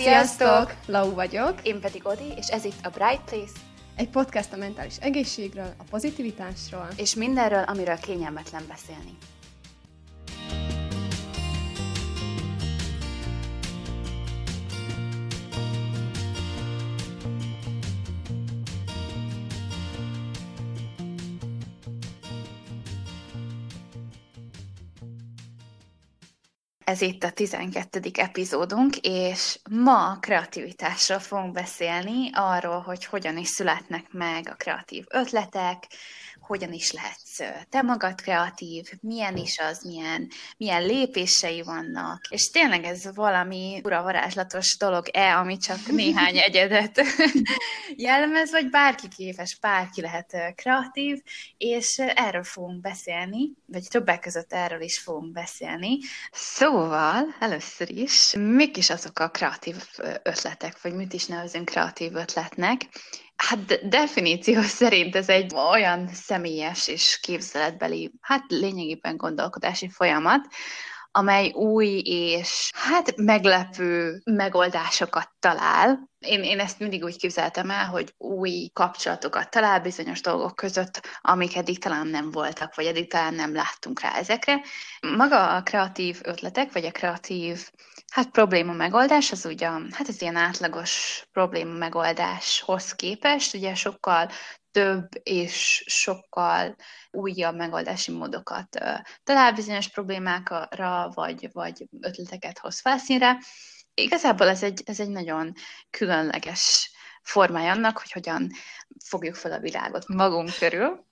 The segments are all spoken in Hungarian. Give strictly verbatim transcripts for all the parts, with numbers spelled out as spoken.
Sziasztok! Lau vagyok. Én pedig Ody, és ez itt a Bright Place. Egy podcast a mentális egészségről, a pozitivitásról. És mindenről, amiről kényelmetlen beszélni. Ez itt a tizenkettedik epizódunk, és ma a kreativitásról fogunk beszélni, arról, hogy hogyan is születnek meg a kreatív ötletek, hogyan is lehetsz te magad kreatív, milyen is az, milyen, milyen lépései vannak. És tényleg ez valami ura varázslatos dolog-e, ami csak néhány egyedet jellemez, vagy bárki képes, bárki lehet kreatív, és erről fogunk beszélni, vagy többek között erről is fogunk beszélni. Szóval, először is, mik is azok a kreatív ötletek, vagy mit is nevezünk kreatív ötletnek? Hát definíció szerint ez egy olyan személyes és képzeletbeli, hát lényegében gondolkodási folyamat, amely új és hát meglepő megoldásokat talál. Én, én ezt mindig úgy képzeltem el, hogy új kapcsolatokat talál bizonyos dolgok között, amik eddig talán nem voltak, vagy eddig talán nem láttunk rá ezekre. Maga a kreatív ötletek, vagy a kreatív hát probléma megoldás, az ugye, hát az ilyen átlagos probléma megoldáshoz képest, ugye sokkal több és sokkal újabb megoldási módokat talál bizonyos problémákra, vagy, vagy ötleteket hoz felszínre. Igazából ez egy, ez egy nagyon különleges formája annak, hogy hogyan fogjuk fel a világot magunk körül.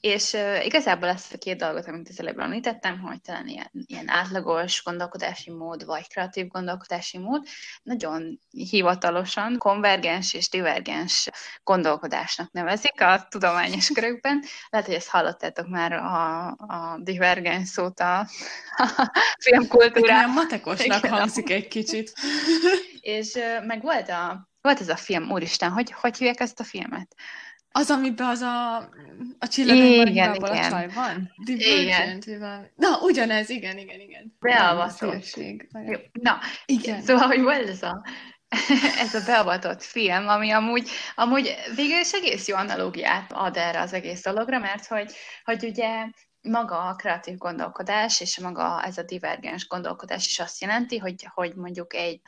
És uh, igazából ezt a két dolgot, amit az előbb említettem, hogy talán ilyen, ilyen átlagos gondolkodási mód, vagy kreatív gondolkodási mód, nagyon hivatalosan konvergens és divergens gondolkodásnak nevezik a tudományos körökben. Lehet, hogy ezt hallottátok már a, a divergens szót a, a filmkultúrában. Már matekosnak hangzik egy kicsit. És uh, meg volt, a, volt ez a film, úristen, hogy, hogy hívják ezt a filmet? Az, amiben az a, a csillagokban a csaj van? Divergent, igen. Na, ugyanez, igen, igen, igen. Beavatott. Na, igen. Szóval, hogy volt ez a, ez a beavatott film, ami amúgy, amúgy végül is egész jó analógiát ad erre az egész dologra, mert hogy, hogy ugye maga a kreatív gondolkodás, és maga ez a divergens gondolkodás is azt jelenti, hogy, hogy mondjuk egy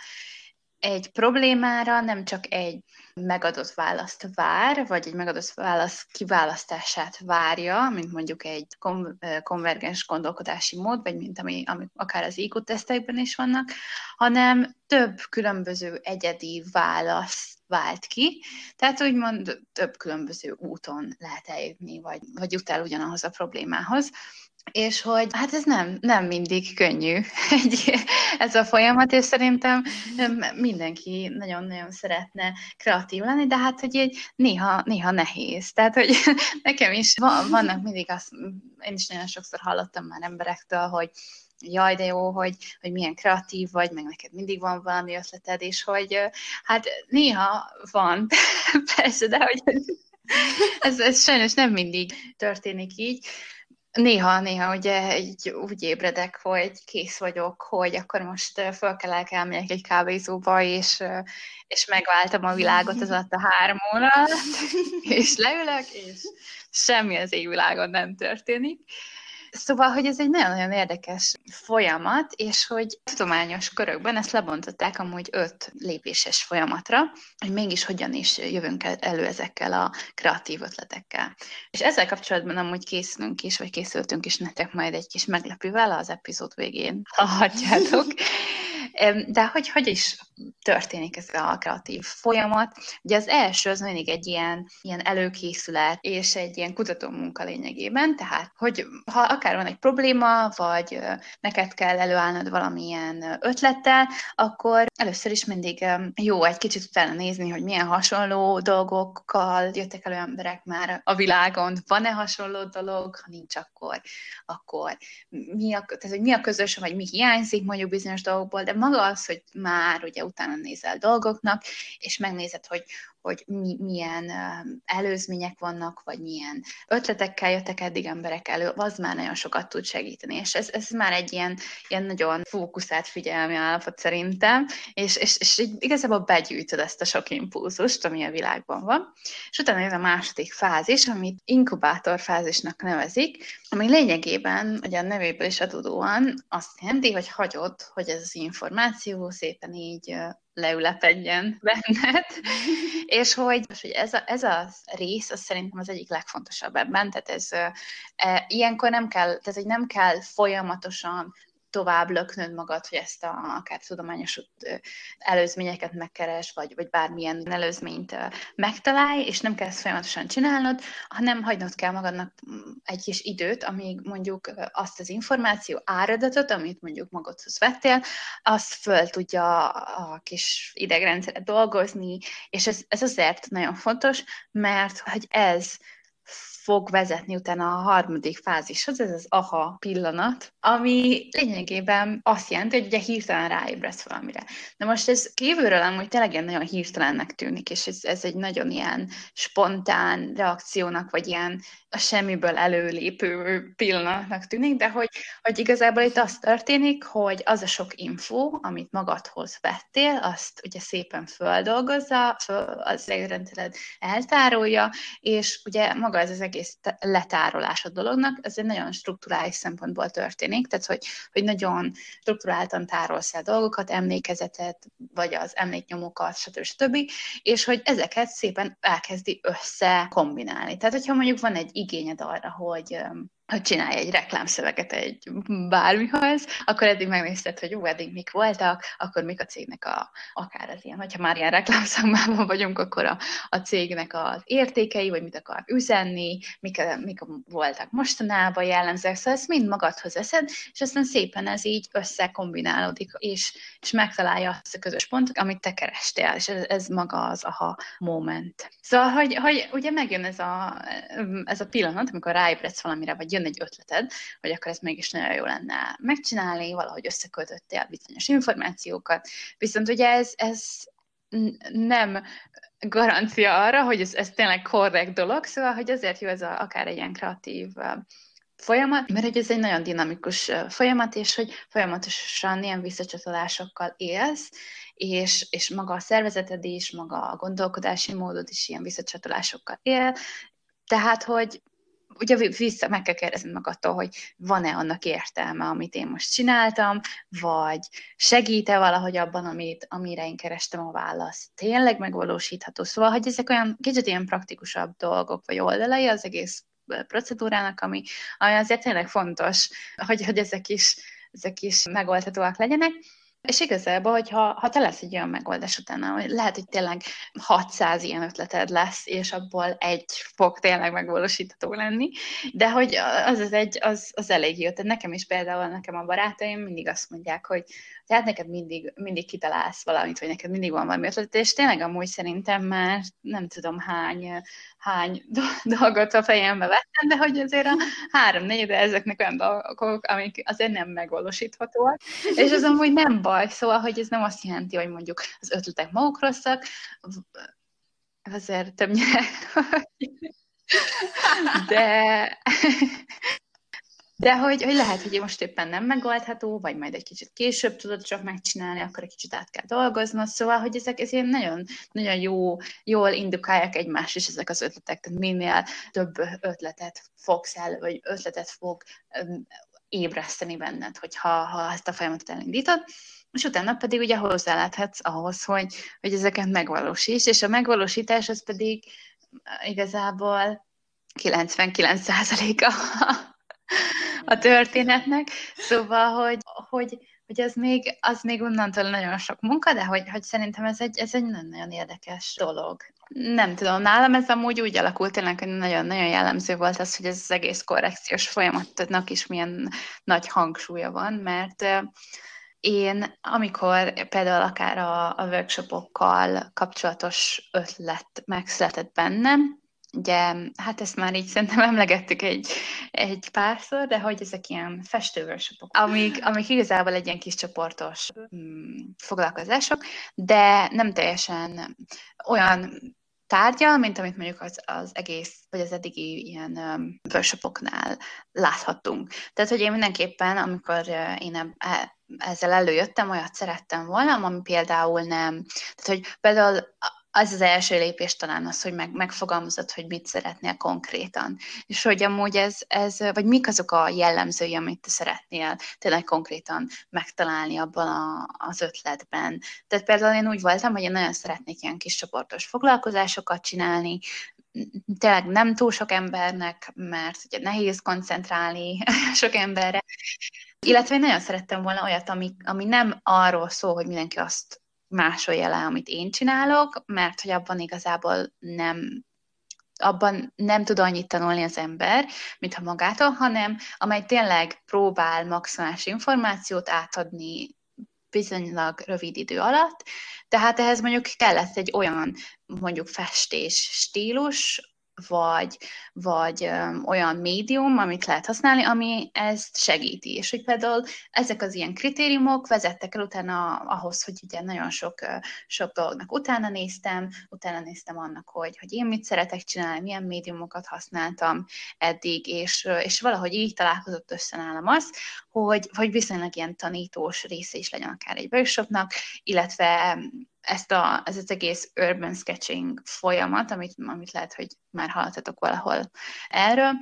Egy problémára nem csak egy megadott választ vár, vagy egy megadott válasz kiválasztását várja, mint mondjuk egy konvergens gondolkodási mód, vagy mint ami, ami akár az í kú tesztekben is vannak, hanem több különböző egyedi választ vált ki, tehát úgymond több különböző úton lehet eljutni, vagy, vagy jut el ugyanahoz a problémához. És hogy hát ez nem, nem mindig könnyű egy, ez a folyamat, és szerintem mindenki nagyon-nagyon szeretne kreatív lenni, de hát hogy egy néha, néha nehéz. Tehát, hogy nekem is van, vannak mindig azt, én is nagyon sokszor hallottam már emberektől, hogy jaj, de jó, hogy, hogy milyen kreatív vagy, meg neked mindig van valami ötleted, és hogy hát néha van, persze, de hogy ez, ez sajnos nem mindig történik így. Néha-néha ugye úgy ébredek, hogy kész vagyok, hogy akkor most föl kell elkelmények egy kávézóba, és, és megváltam a világot az alatt a három óra alatt, és leülök, és semmi az égvilágon nem történik. Szóval, hogy ez egy nagyon-nagyon érdekes folyamat, és hogy tudományos körökben ezt lebontották amúgy öt lépéses folyamatra, hogy mégis hogyan is jövünk elő ezekkel a kreatív ötletekkel. És ezzel kapcsolatban amúgy készülünk is, vagy készültünk is nektek majd egy kis meglepővel az epizód végén, ha hagyjátok. De hogy, hogy is történik ez a kreatív folyamat? Ugye az első az mindig egy ilyen, ilyen előkészület és egy ilyen kutatómunka lényegében, tehát hogy ha akár van egy probléma, vagy neked kell előállnod valamilyen ötlettel, akkor először is mindig jó egy kicsit utána nézni, hogy milyen hasonló dolgokkal jöttek elő emberek már a világon, van-e hasonló dolog, ha nincs, akkor, akkor mi, a, tehát, hogy mi a közös, vagy mi hiányzik mondjuk bizonyos dolgokból, de maga az, hogy már ugye utána nézel dolgoknak, és megnézed, hogy, hogy mi, milyen előzmények vannak, vagy milyen ötletekkel jöttek eddig emberek elő, az már nagyon sokat tud segíteni. És ez, ez már egy ilyen, ilyen nagyon fókuszált figyelmi állapot szerintem, és, és, és igazából begyűjtöd ezt a sok impulzust, ami a világban van. És utána jön a második fázis, amit inkubátorfázisnak nevezik, ami lényegében, ugye a nevéből is adódóan azt jelenti, hogy hagyod, hogy ez az információ szépen így leülepedjen benned, és hogy, hogy ez, a, ez a rész, az szerintem az egyik legfontosabb ebben, tehát ez e, ilyenkor nem kell, tehát hogy nem kell folyamatosan tovább löknöd magad, hogy ezt a akár tudományos előzményeket megkeres, vagy, vagy bármilyen előzményt megtalálj, és nem kell ezt folyamatosan csinálnod, hanem hagynod kell magadnak egy kis időt, amíg mondjuk azt az információ áradatot, amit mondjuk magadhoz vettél, azt föl tudja a kis idegrendszeret dolgozni, és ez, ez azért nagyon fontos, mert hogy ez fog vezetni utána a harmadik fázishoz, ez az aha pillanat, ami lényegében azt jelenti, hogy ugye hirtelen ráébredsz valamire. Na most ez kívülről amúgy tényleg nagyon hirtelennek tűnik, és ez, ez egy nagyon ilyen spontán reakciónak, vagy ilyen a semmiből előlépő pillanatnak tűnik, de hogy, hogy igazából itt az történik, hogy az a sok info, amit magadhoz vettél, azt ugye szépen földolgozza, föl, az egyrendszered eltárolja, és ugye maga ez az egész letárolás a dolognak, ez egy nagyon strukturális szempontból történik, tehát hogy, hogy nagyon strukturáltan tárolsz el dolgokat, emlékezetet, vagy az emléknyomokat, stb. stb. És hogy ezeket szépen elkezdi összekombinálni. Tehát, hogyha mondjuk van egy igényed arra, hogy hogy csinálj egy reklámszöveget egy bármihoz, akkor eddig megnézted, hogy ú, eddig mik voltak, akkor mik a cégnek a, akár az ilyen, hogyha már ilyen reklámszakmában vagyunk, akkor a, a cégnek az értékei, vagy mit akar üzenni, mik, mik voltak mostanában jellemzők, szóval ezt mind magadhoz eszed, és aztán szépen ez így összekombinálódik, és, és megtalálja azt a közös pontot, amit te kerestél, és ez, ez maga az aha moment. Szóval, hogy, hogy ugye megjön ez a, ez a pillanat, amikor ráébredsz valamire, vagy jön egy ötleted, hogy akkor ez mégis nagyon jó lenne megcsinálni, valahogy összekötöttél bizonyos információkat, viszont ugye ez, ez nem garancia arra, hogy ez, ez tényleg korrekt dolog, szóval, hogy azért jó ez a, akár egy ilyen kreatív folyamat, mert hogy ez egy nagyon dinamikus folyamat, és hogy folyamatosan ilyen visszacsatolásokkal élsz, és, és maga a szervezeted is, maga a gondolkodási módod is ilyen visszacsatolásokkal él, tehát, hogy ugye vissza meg kell kérdezni magadtól, hogy van-e annak értelme, amit én most csináltam, vagy segít-e valahogy abban, amit, amire én kerestem a választ. Tényleg megvalósítható. Szóval, hogy ezek olyan kicsit ilyen praktikusabb dolgok, vagy oldalai az egész procedúrának, ami, ami azért tényleg fontos, hogy, hogy ezek is, ezek is megoldhatóak legyenek. És igazából, hogy ha, ha te lesz egy olyan megoldás utána, hogy lehet, hogy tényleg hatszáz ilyen ötleted lesz, és abból egy fog tényleg megvalósítható lenni, de hogy az az egy, az, az elég jó. Tehát nekem is például, nekem a barátaim mindig azt mondják, hogy hát neked mindig, mindig kitalálsz valamit, vagy neked mindig van valami ötlet, és tényleg amúgy szerintem már nem tudom hány, hány dolgot a fejembe vettem, de hogy azért a három-négyre ezeknek olyan dolgok, amik azért nem megvalósíthatóak, és az amúgy nem baj, szóval, hogy ez nem azt jelenti, hogy mondjuk az ötletek maguk rosszak, azért többnyire, de... De hogy, hogy lehet, hogy most éppen nem megoldható, vagy majd egy kicsit később tudod csak megcsinálni, akkor egy kicsit át kell dolgoznod, szóval, hogy ezek ez ilyen nagyon, nagyon jó, jól indukálják egymást is ezek az ötletek, tehát minél több ötletet fogsz el, vagy ötletet fog ébreszteni benned, hogyha ha ezt a folyamatot elindítod, és utána pedig ugye hozzáláthatsz ahhoz, hogy, hogy ezeket megvalósíts, és a megvalósítás az pedig igazából kilencvenkilenc százaléka a történetnek, szóval, hogy, hogy, hogy ez még, az még onnantól nagyon sok munka, de hogy, hogy szerintem ez egy, ez egy nagyon-nagyon érdekes dolog. Nem tudom, nálam ez amúgy úgy alakult tényleg, hogy nagyon-nagyon jellemző volt az, hogy ez az egész korrekciós folyamatnak is milyen nagy hangsúlya van, mert én, amikor például akár a, a workshopokkal kapcsolatos ötlet megszületett bennem, ugye, hát ezt már így szerintem emlegettük egy, egy párszor, de hogy ezek ilyen festőworkshopok, amik, amik igazából egy ilyen kis csoportos mm, foglalkozások, de nem teljesen olyan tárgyal, mint amit mondjuk az, az egész, vagy az eddigi ilyen um, workshopoknál láthattunk. Tehát, hogy én mindenképpen, amikor uh, én eb- ezzel előjöttem, olyat szerettem volna, ami például nem. Tehát, hogy például az az első lépés talán az, hogy meg, megfogalmazod, hogy mit szeretnél konkrétan. És hogy amúgy ez, ez, vagy mik azok a jellemzői, amit te szeretnél tényleg konkrétan megtalálni abban a, az ötletben. Tehát például én úgy voltam, hogy én nagyon szeretnék ilyen kis csoportos foglalkozásokat csinálni, tényleg nem túl sok embernek, mert ugye nehéz koncentrálni sok emberre. Illetve én nagyon szerettem volna olyat, ami, ami nem arról szól, hogy mindenki azt másolja le, amit én csinálok, mert hogy abban igazából nem, abban nem tud annyit tanulni az ember, mintha magától, hanem amely tényleg próbál maximális információt átadni bizonylag rövid idő alatt. Tehát ehhez mondjuk kellett egy olyan mondjuk festés stílus, vagy, vagy öm, olyan médium, amit lehet használni, ami ezt segíti. És hogy például ezek az ilyen kritériumok vezettek el utána ahhoz, hogy ugye nagyon sok, sok dolognak utána néztem, utána néztem annak, hogy, hogy én mit szeretek csinálni, milyen médiumokat használtam eddig, és, és valahogy így találkozott össze nálam az, hogy, hogy viszonylag ilyen tanítós része is legyen akár egy workshopnak, illetve ezt a, ez az egész urban sketching folyamat, amit, amit lehet, hogy már hallottatok valahol erről,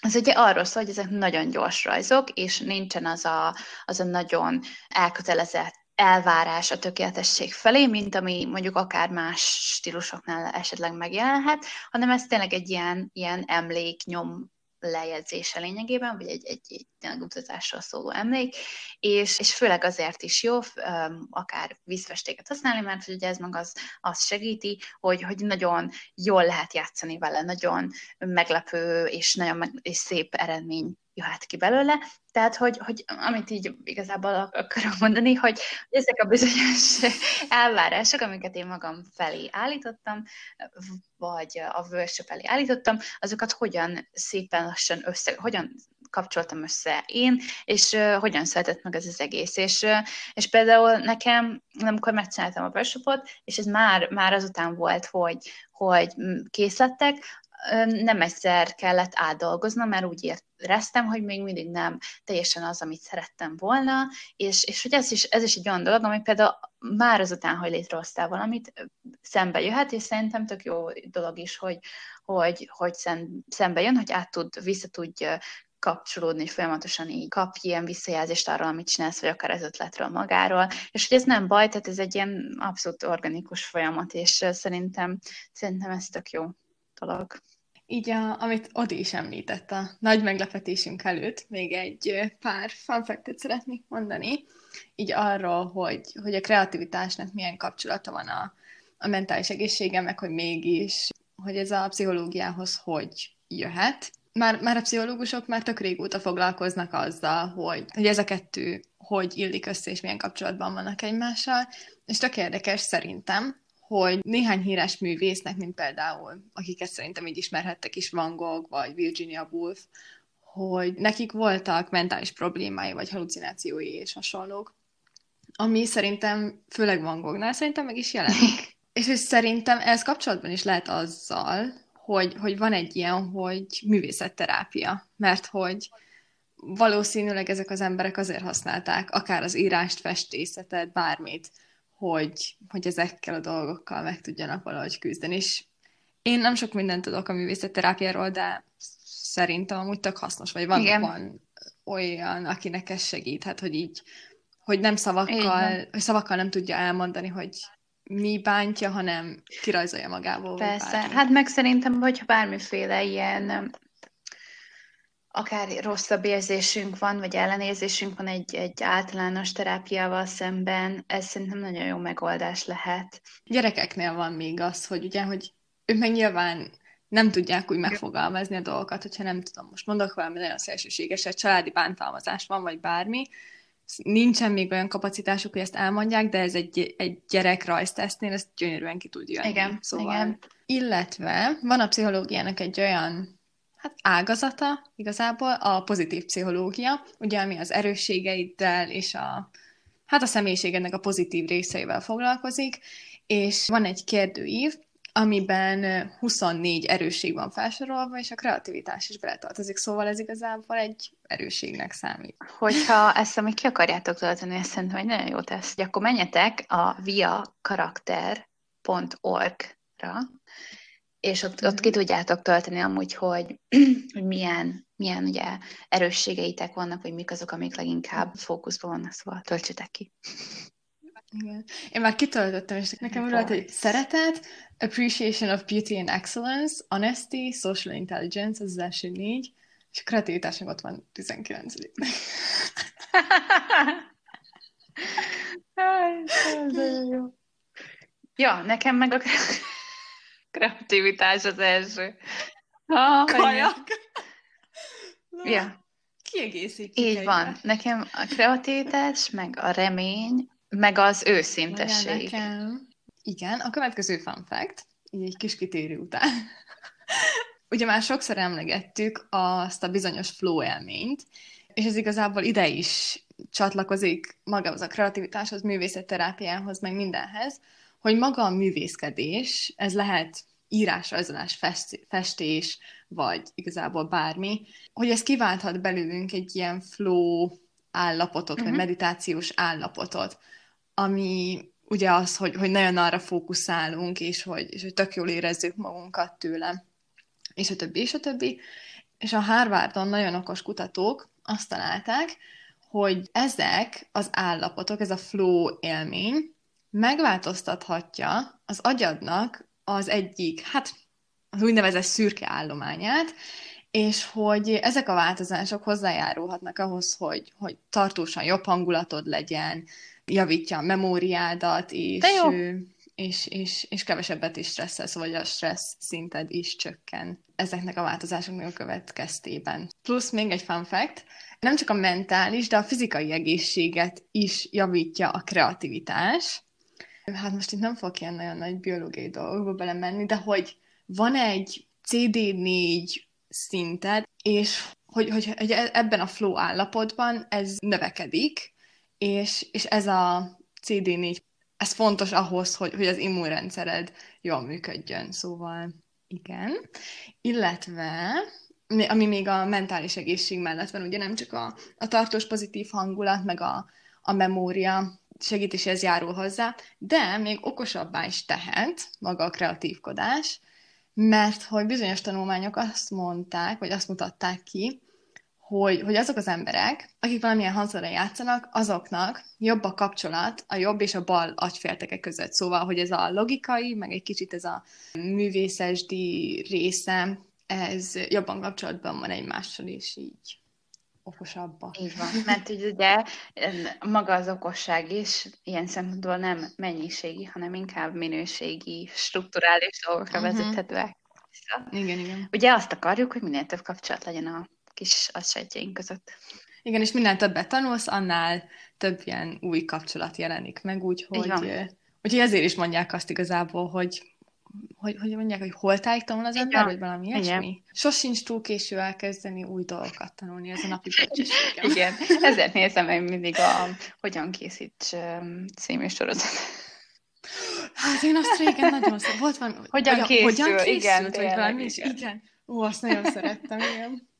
az ugye arról szól, hogy ezek nagyon gyors rajzok, és nincsen az a, az a nagyon elkötelezett elvárás a tökéletesség felé, mint ami mondjuk akár más stílusoknál esetleg megjelenhet, hanem ez tényleg egy ilyen, ilyen emléknyom lejegyzése lényegében, vagy egy, egy, egy tényleg utazásról szóló emlék, és, és főleg azért is jó um, akár vízfestéket használni, mert ugye ez maga az, az segíti, hogy, hogy nagyon jól lehet játszani vele, nagyon meglepő és nagyon meg, és szép eredmény jöhet ki belőle. Tehát, hogy, hogy amit így igazából akarom mondani, hogy ezek a bizonyos elvárások, amiket én magam felé állítottam, vagy a workshop elé állítottam, azokat hogyan szépen lassan össze, hogyan kapcsoltam össze én, és uh, hogyan született meg ez az egész. És, uh, és például nekem, amikor megcsináltam a workshopot, és ez már, már azután volt, hogy, hogy készlettek, nem egyszer kellett átdolgoznom, mert úgy éreztem, hogy még mindig nem teljesen az, amit szerettem volna, és, és hogy ez is, ez is egy olyan dolog, ami például már azután, hogy létrehoztál valamit, szembe jöhet, és szerintem tök jó dolog is, hogy, hogy, hogy szembe jön, hogy át tud, vissza tudj kapcsolódni, folyamatosan így kapj ilyen visszajelzést arról, amit csinálsz, vagy akár az ötletről magáról, és hogy ez nem baj, tehát ez egy ilyen abszolút organikus folyamat, és szerintem, szerintem ez tök jó dolog. Így, a, amit Ady is említett a nagy meglepetésünk előtt, még egy pár fun fact-et szeretnék mondani, így arról, hogy, hogy a kreativitásnak milyen kapcsolata van a, a mentális egészséggel, meg hogy mégis, hogy ez a pszichológiához hogy jöhet. Már, már a pszichológusok már tök régóta foglalkoznak azzal, hogy, hogy ez a kettő hogy illik össze, és milyen kapcsolatban vannak egymással, és tök érdekes szerintem, hogy néhány híres művésznek, mint például, akiket szerintem így ismerhettek is, Van Gogh vagy Virginia Woolf, hogy nekik voltak mentális problémái, vagy halucinációi és hasonlók, ami szerintem, főleg Van Goghnál, szerintem meg is jelenik. És hogy szerintem ez kapcsolatban is lehet azzal, hogy, hogy van egy ilyen, hogy művészetterápia, mert hogy valószínűleg ezek az emberek azért használták, akár az írást, festészetet, bármit, Hogy, hogy ezekkel a dolgokkal meg tudjanak valahogy küzdeni. És én nem sok mindent tudok a művészetterápiáról, de szerintem amúgy tök hasznos, vagy van, van olyan, akinek ez segít, hát, hogy így, hogy nem szavakkal, hogy szavakkal nem tudja elmondani, hogy mi bántja, hanem kirajzolja magából. Persze, bármi. Hát meg szerintem, hogyha bármiféle ilyen akár rosszabb érzésünk van, vagy ellenérzésünk van egy, egy általános terápiával szemben, ez szerintem nagyon jó megoldás lehet. Gyerekeknél van még az, hogy ugye, hogy ők meg nyilván nem tudják úgy megfogalmazni a dolgokat, hogyha nem tudom, most mondok valami nagyon szélsőséges, egy családi bántalmazás van, vagy bármi, nincsen még olyan kapacitásuk, hogy ezt elmondják, de ez egy, egy gyerek rajztesztnél, ezt gyönyörűen ki tud jönni. Igen, szóval. Igen. Illetve van a pszichológiának egy olyan Hát ágazata igazából a pozitív pszichológia, ugye ami az erősségeiddel és a, hát a személyiségednek a pozitív részeivel foglalkozik, és van egy kérdőív, amiben huszonnégy erősség van felsorolva, és a kreativitás is beletartozik, szóval ez igazából egy erősségnek számít. Hogyha ezt, amit ki akarjátok tölteni, ezt szerintem egy nagyon jó teszt. Akkor menjetek a via karakter pont org-ra, és ott, ott ki tudjátok tölteni amúgy, hogy, hogy milyen, milyen ugye, erősségeitek vannak, vagy mik azok, amik leginkább fókuszban vannak, szóval töltsétek ki. Igen. Én már kitöltöttem, és nekem volt, hogy szeretet, appreciation of beauty and excellence, honesty, social intelligence, az az első négy, és a kreativitásnak ott van tizenkilenc. Ja, nekem meg a kreativitás az első. Ah, kajak! Ja. Kiegészítjük. Így van. Nekem a kreativitás, meg a remény, meg az őszintesség. Nekem. Igen, a következő fun fact, így egy kis kitérő után. Ugye már sokszor emlegettük azt a bizonyos flow élményt, és ez igazából ide is csatlakozik magához a kreativitáshoz, művészetterápiához, meg mindenhez, hogy maga a művészkedés, ez lehet írás, rajzolás, festés, vagy igazából bármi, hogy ez kiválthat belőlünk egy ilyen flow állapotot, uh-huh. vagy meditációs állapotot, ami ugye az, hogy, hogy nagyon arra fókuszálunk, és hogy, és hogy tök jól érezzük magunkat tőle, és a többi, és a többi. És a Harvardon nagyon okos kutatók azt találták, hogy ezek az állapotok, ez a flow élmény megváltoztathatja az agyadnak az egyik, hát az úgynevezett szürke állományát, és hogy ezek a változások hozzájárulhatnak ahhoz, hogy, hogy tartósan jobb hangulatod legyen, javítja a memóriádat, és, és, és, és kevesebbet is stresszelsz, vagy a stressz szinted is csökken ezeknek a változásoknak a következtében. Plusz még egy fun fact, nem csak a mentális, de a fizikai egészséget is javítja a kreativitás. Hát most itt nem fogok ilyen nagyon nagy biológiai dolgokba belemenni, de hogy van egy cé dé négy szinted, és hogy, hogy, hogy ebben a flow állapotban ez növekedik, és, és ez a cé dé négy, ez fontos ahhoz, hogy, hogy az immunrendszered jól működjön, szóval igen. Illetve, ami még a mentális egészség mellett van, ugye nem csak a, a tartós pozitív hangulat, meg a, a memória segítéséhez járul hozzá, de még okosabbá is tehet maga a kreatívkodás, mert hogy bizonyos tanulmányok azt mondták, vagy azt mutatták ki, hogy, hogy azok az emberek, akik valamilyen hangszerrel játszanak, azoknak jobb a kapcsolat a jobb és a bal agyfélteke között. Szóval, hogy ez a logikai, meg egy kicsit ez a művészesdi része, ez jobban kapcsolatban van egymással, és így okosabbak. Így van, mert ugye maga az okosság is ilyen szempontból nem mennyiségi, hanem inkább minőségi, strukturális dolgokra uh-huh. vezethetőek. Igen, igen. Ugye azt akarjuk, hogy minél több kapcsolat legyen a kis agysejtjeink között. Igen, és minél többet tanulsz, annál több ilyen új kapcsolat jelenik meg, úgyhogy, úgyhogy ezért is mondják azt igazából, hogy Hogy, hogy mondják, hogy hol tájtalan az ember, vagy valami ilyesmi? Sosincs túl késő elkezdeni új dolgokat tanulni, ez a napi bölcsességem. Igen, ezért nézem én mindig a Hogyan készíts című sorozat. Hát én azt régen nagyon szó. Volt valami, hogyan, hogyan készült, hogyan készült igen, vagy valami is. Igen. Ó, azt nagyon szerettem, igen.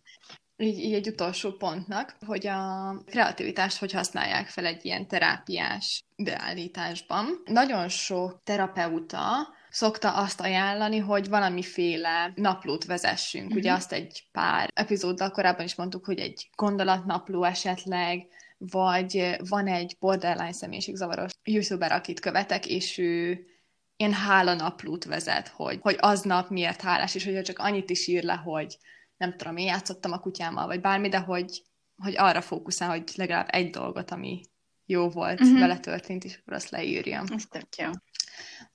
Így, így egy utolsó pontnak, hogy a kreativitást hogy használják fel egy ilyen terápiás beállításban. Nagyon sok terapeuta szokta azt ajánlani, hogy valamiféle naplót vezessünk. Mm-hmm. Ugye azt egy pár epizóddal korábban is mondtuk, hogy egy gondolatnapló esetleg, vagy van egy borderline személyiségzavaros youtuber, akit követek, és ő ilyen hálanaplót vezet, hogy, hogy aznap miért hálás, és hogyha csak annyit is ír le, hogy nem tudom, én játszottam a kutyámmal, vagy bármi, de hogy, hogy arra fókuszál, hogy legalább egy dolgot, ami jó volt, mm-hmm. vele történt, és akkor azt leírjam. Ez tök jó.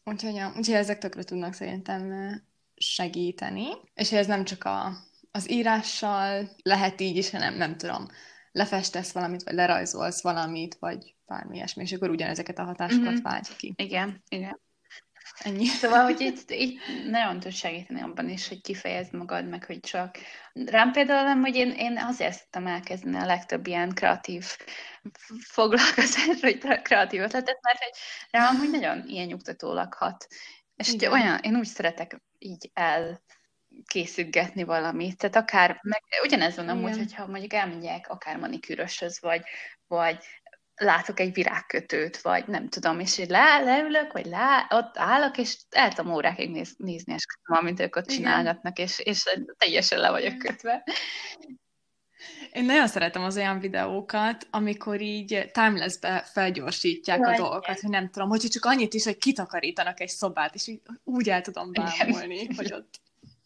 Úgyhogy, úgyhogy ezek tökre tudnak szerintem segíteni, és ez nem csak a, az írással lehet így is, hanem nem tudom, lefestesz valamit, vagy lerajzolsz valamit, vagy bármi ilyesmi, és akkor ugyanezeket a hatásokat mm-hmm. vált ki. Igen, igen. Ennyi. Szóval, hogy így, így nagyon tud segíteni abban is, hogy kifejezd magad, meg hogy csak. Rám például nem, hogy én, én azért szoktam elkezdeni a legtöbb ilyen kreatív foglalkozásra, vagy kreatív ötletet, mert rám amúgy nagyon ilyen nyugtatólag hat. És ugye olyan, én úgy szeretek így elkészítgetni valamit, tehát akár, meg ugyanez van amúgy, hogyha mondjuk elmegyek akár manikűröshöz, vagy, vagy látok egy virágkötőt, vagy nem tudom, és így le, leülök, vagy le, ott állok, és el tudom órákig néz, nézni, és amit ők ott csinálgatnak, és, és teljesen le vagyok kötve. Én nagyon szeretem az olyan videókat, amikor így timeless-be felgyorsítják Jaj, a dolgokat, hogy nem tudom, hogy csak annyit is, hogy kitakarítanak egy szobát, és így úgy el tudom bámulni, hogy ott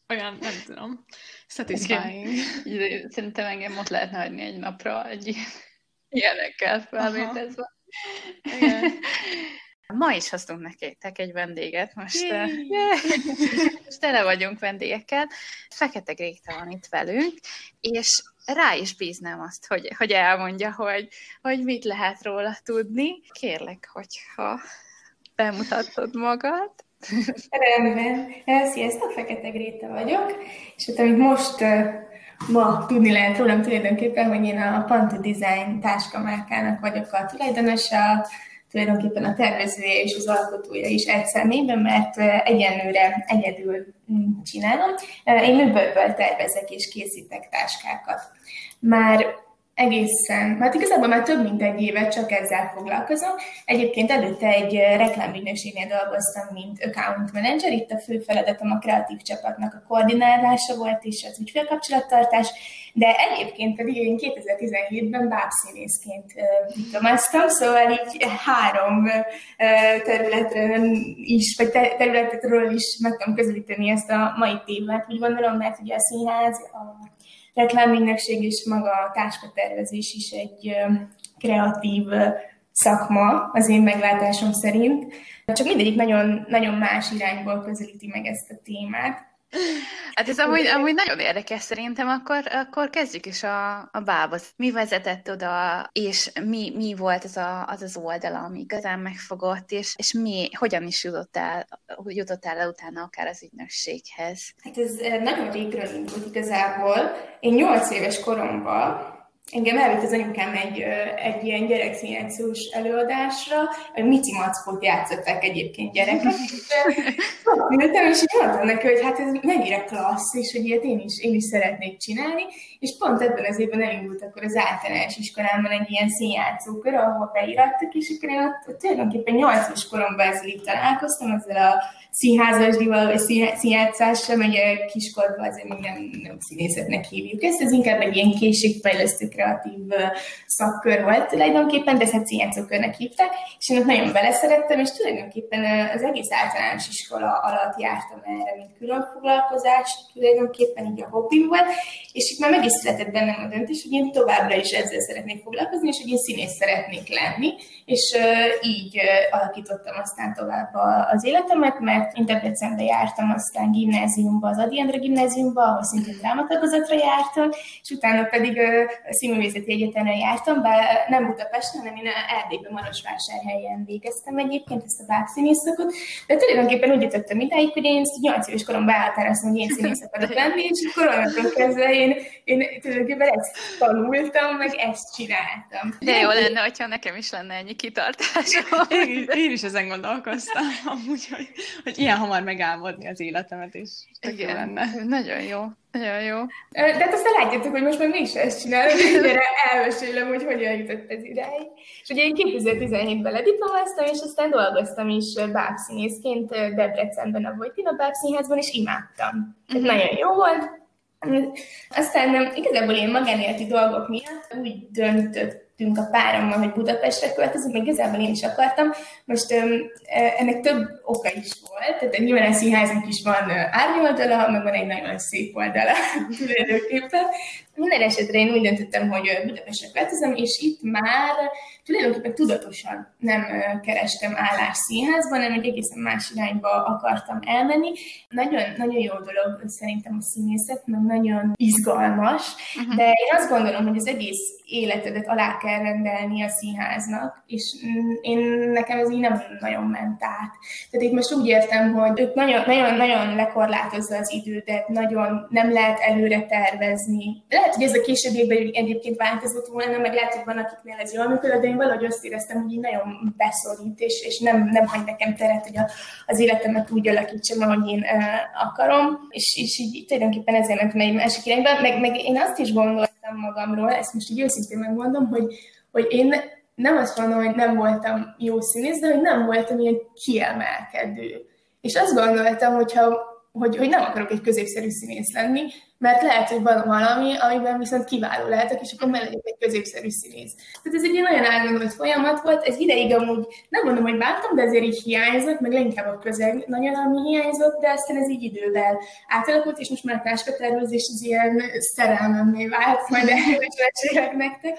olyan, nem tudom, satisfying. Igen. Szerintem engem ott lehetne hagyni egy napra, egy ilyenekkel felvételzve. Ma is hoztunk nektek egy vendéget, most, most tele vagyunk vendégekkel. Fekete Gréta van itt velünk, és rá is bíznám azt, hogy, hogy elmondja, hogy, hogy mit lehet róla tudni. Kérlek, hogyha bemutatod magad. Rendben. Sziasztok, Fekete Gréta vagyok, és hát amit most ma tudni lehet rólam tulajdonképpen, hogy én a Pantu Design táskamárkának vagyok a tulajdonosa, tulajdonképpen a tervezője és az alkotója is egy személyben, mert egyenlőre egyedül csinálom. Én möbölből tervezek és készítek táskákat. Már egészen, hát igazából már több mint egy éve csak ezzel foglalkozom. Egyébként előtte egy reklámügynökségnél dolgoztam, mint account manager. Itt a fő feladatom a kreatív csapatnak a koordinálása volt, és az ügyfélkapcsolattartás, de egyébként pedig én kétezer-tizenhétben bábszínészként diplomáztam, szóval így három területről is, vagy területről is meg tudom közelíteni ezt a mai témát, úgy gondolom, mert ugye a színház, a reklámügynökség és maga a táskatervezés is egy kreatív szakma, az én meglátásom szerint. Csak mindegyik nagyon, nagyon más irányból közelíti meg ezt a témát. Hát ez amúgy, amúgy nagyon érdekes szerintem, akkor, akkor kezdjük is a, a bábot. Mi vezetett oda, és mi, mi volt az, a, az az oldala, ami igazán megfogott, és, és mi, hogyan is jutott el, jutott el utána akár az ügynökséghez? Hát ez nagyon régről indult igazából. Én nyolc éves koromban engem elvitt az anyukám egy, egy ilyen gyerekszínációs előadásra, hogy Mici Mackót játszották egyébként gyerekek. Ültem, és így mondtam neki, hogy hát ez mennyire klassz, és hogy ilyet én is, én is szeretnék csinálni, és pont ebben az évben elindult akkor az általános iskolámban egy ilyen színjátszókör, ahol beirattak, és akkor én ott tulajdonképpen nyolc éves koromban ezzel így találkoztam, ezzel a színházasdival, vagy színjátszással, meg a kiskorban azért még nem, nem színészetnek hívjuk ezt, ez inkább egy ilyen készségfejlesztő kreatív szakkör volt tulajdonképpen, de ezt színjátszókörnek hívták, és én ott nagyon beleszerettem, és tulajdonképpen az egész általános iskola alatt jártam erre, mint külön foglalkozás, tulajdonképpen így a hobbim volt, és itt már meg is született bennem a döntés, hogy én továbbra is ezzel szeretnék foglalkozni, és hogy én színész szeretnék lenni, és így alakítottam aztán tovább az életemet, mert én Debrecenbe jártam aztán gimnáziumba, az Ady Endre Gimnáziumba, ahol szintén drámatagozatra jártam, és utána pedig a Színművészeti Egyetemre jártam, bár nem Budapesten, hanem én Erdélyben, Marosvásárhelyen végeztem egyébként ezt a bábszínész szakot, de tulajdonképpen úgy jutottam idáig, hogy én nyolc éves koromban elhatároztam, hogy én színész akarok lenni, és koronától kezdve én, én tulajdonképpen ezt tanultam, meg ezt csináltam. De jó lenne, hogyha nekem is lenne ennyi kitartásom. Én, én is ezen gondolkoztam, amúgy, hogy, hogy ilyen hamar megálmodni az életemet, és tök jó lenne. Nagyon jó. Nagyon jó. De hát aztán látjátok, hogy most már mi is ezt csinálom, de elmesélem, hogy hogyan jutott ez idáig. És ugye én kétezer-tizenhétben lediplomáztam, és aztán dolgoztam is bábszínészként Debrecenben, a Vojtina bábszínházban, és imádtam. Mm-hmm. Nagyon jó volt. Aztán igazából én magánéleti dolgok miatt úgy döntött, a párommal, hogy Budapestre költözünk, meg igazából én is akartam. Most öm, ennek több oka is volt, tehát nyilván a színházunk is van árnyoldala, meg van egy nagyon szép oldala tulajdonképpen. Minden esetre én úgy döntöttem, hogy Budapestre költözöm, és itt már tulajdonképpen tudatosan nem kerestem állást színházban, hanem egy egészen más irányba akartam elmenni. Nagyon, nagyon jó dolog szerintem a színészet, meg nagyon izgalmas, uh-huh. de én azt gondolom, hogy az egész életedet alá kell rendelni a színháznak, és én nekem ez így nem nagyon ment át. Tehát itt most úgy értem, hogy ők nagyon-nagyon lekorlátozza az idődet, nagyon nem lehet előre tervezni. Lehet, hogy ez a későbbiekben egyébként változott volna, meg lehet, hogy van, akiknél ez jól működött, de én valahogy azt éreztem, hogy így nagyon beszorít, és, és nem, nem hagy nekem teret, hogy a, az életemet úgy alakítsam, ahogy én uh, akarom, és, és így tulajdonképpen ezért mentem egy másik irányba, meg, meg én azt is gondolom, magamról, ezt most így őszintén megmondom, hogy, hogy én nem azt mondom, hogy nem voltam jó színész, de hogy nem voltam ilyen kiemelkedő. És azt gondoltam, hogyha, hogy, hogy nem akarok egy középszerű színész lenni, mert lehet, hogy van valami, amiben viszont kiváló lehetek, és akkor mellegyek egy középszerű színész. Tehát ez egy ilyen nagyon állandólt folyamat volt, ez ideig amúgy nem mondom, hogy vártam, de ezért így hiányzott, meg leginkább a közeg nagyon ami hiányzott, de aztán ez így idővel átalakult, és most már a táskatervezés az ilyen szerelmemmé vált, majd elmesélek nektek.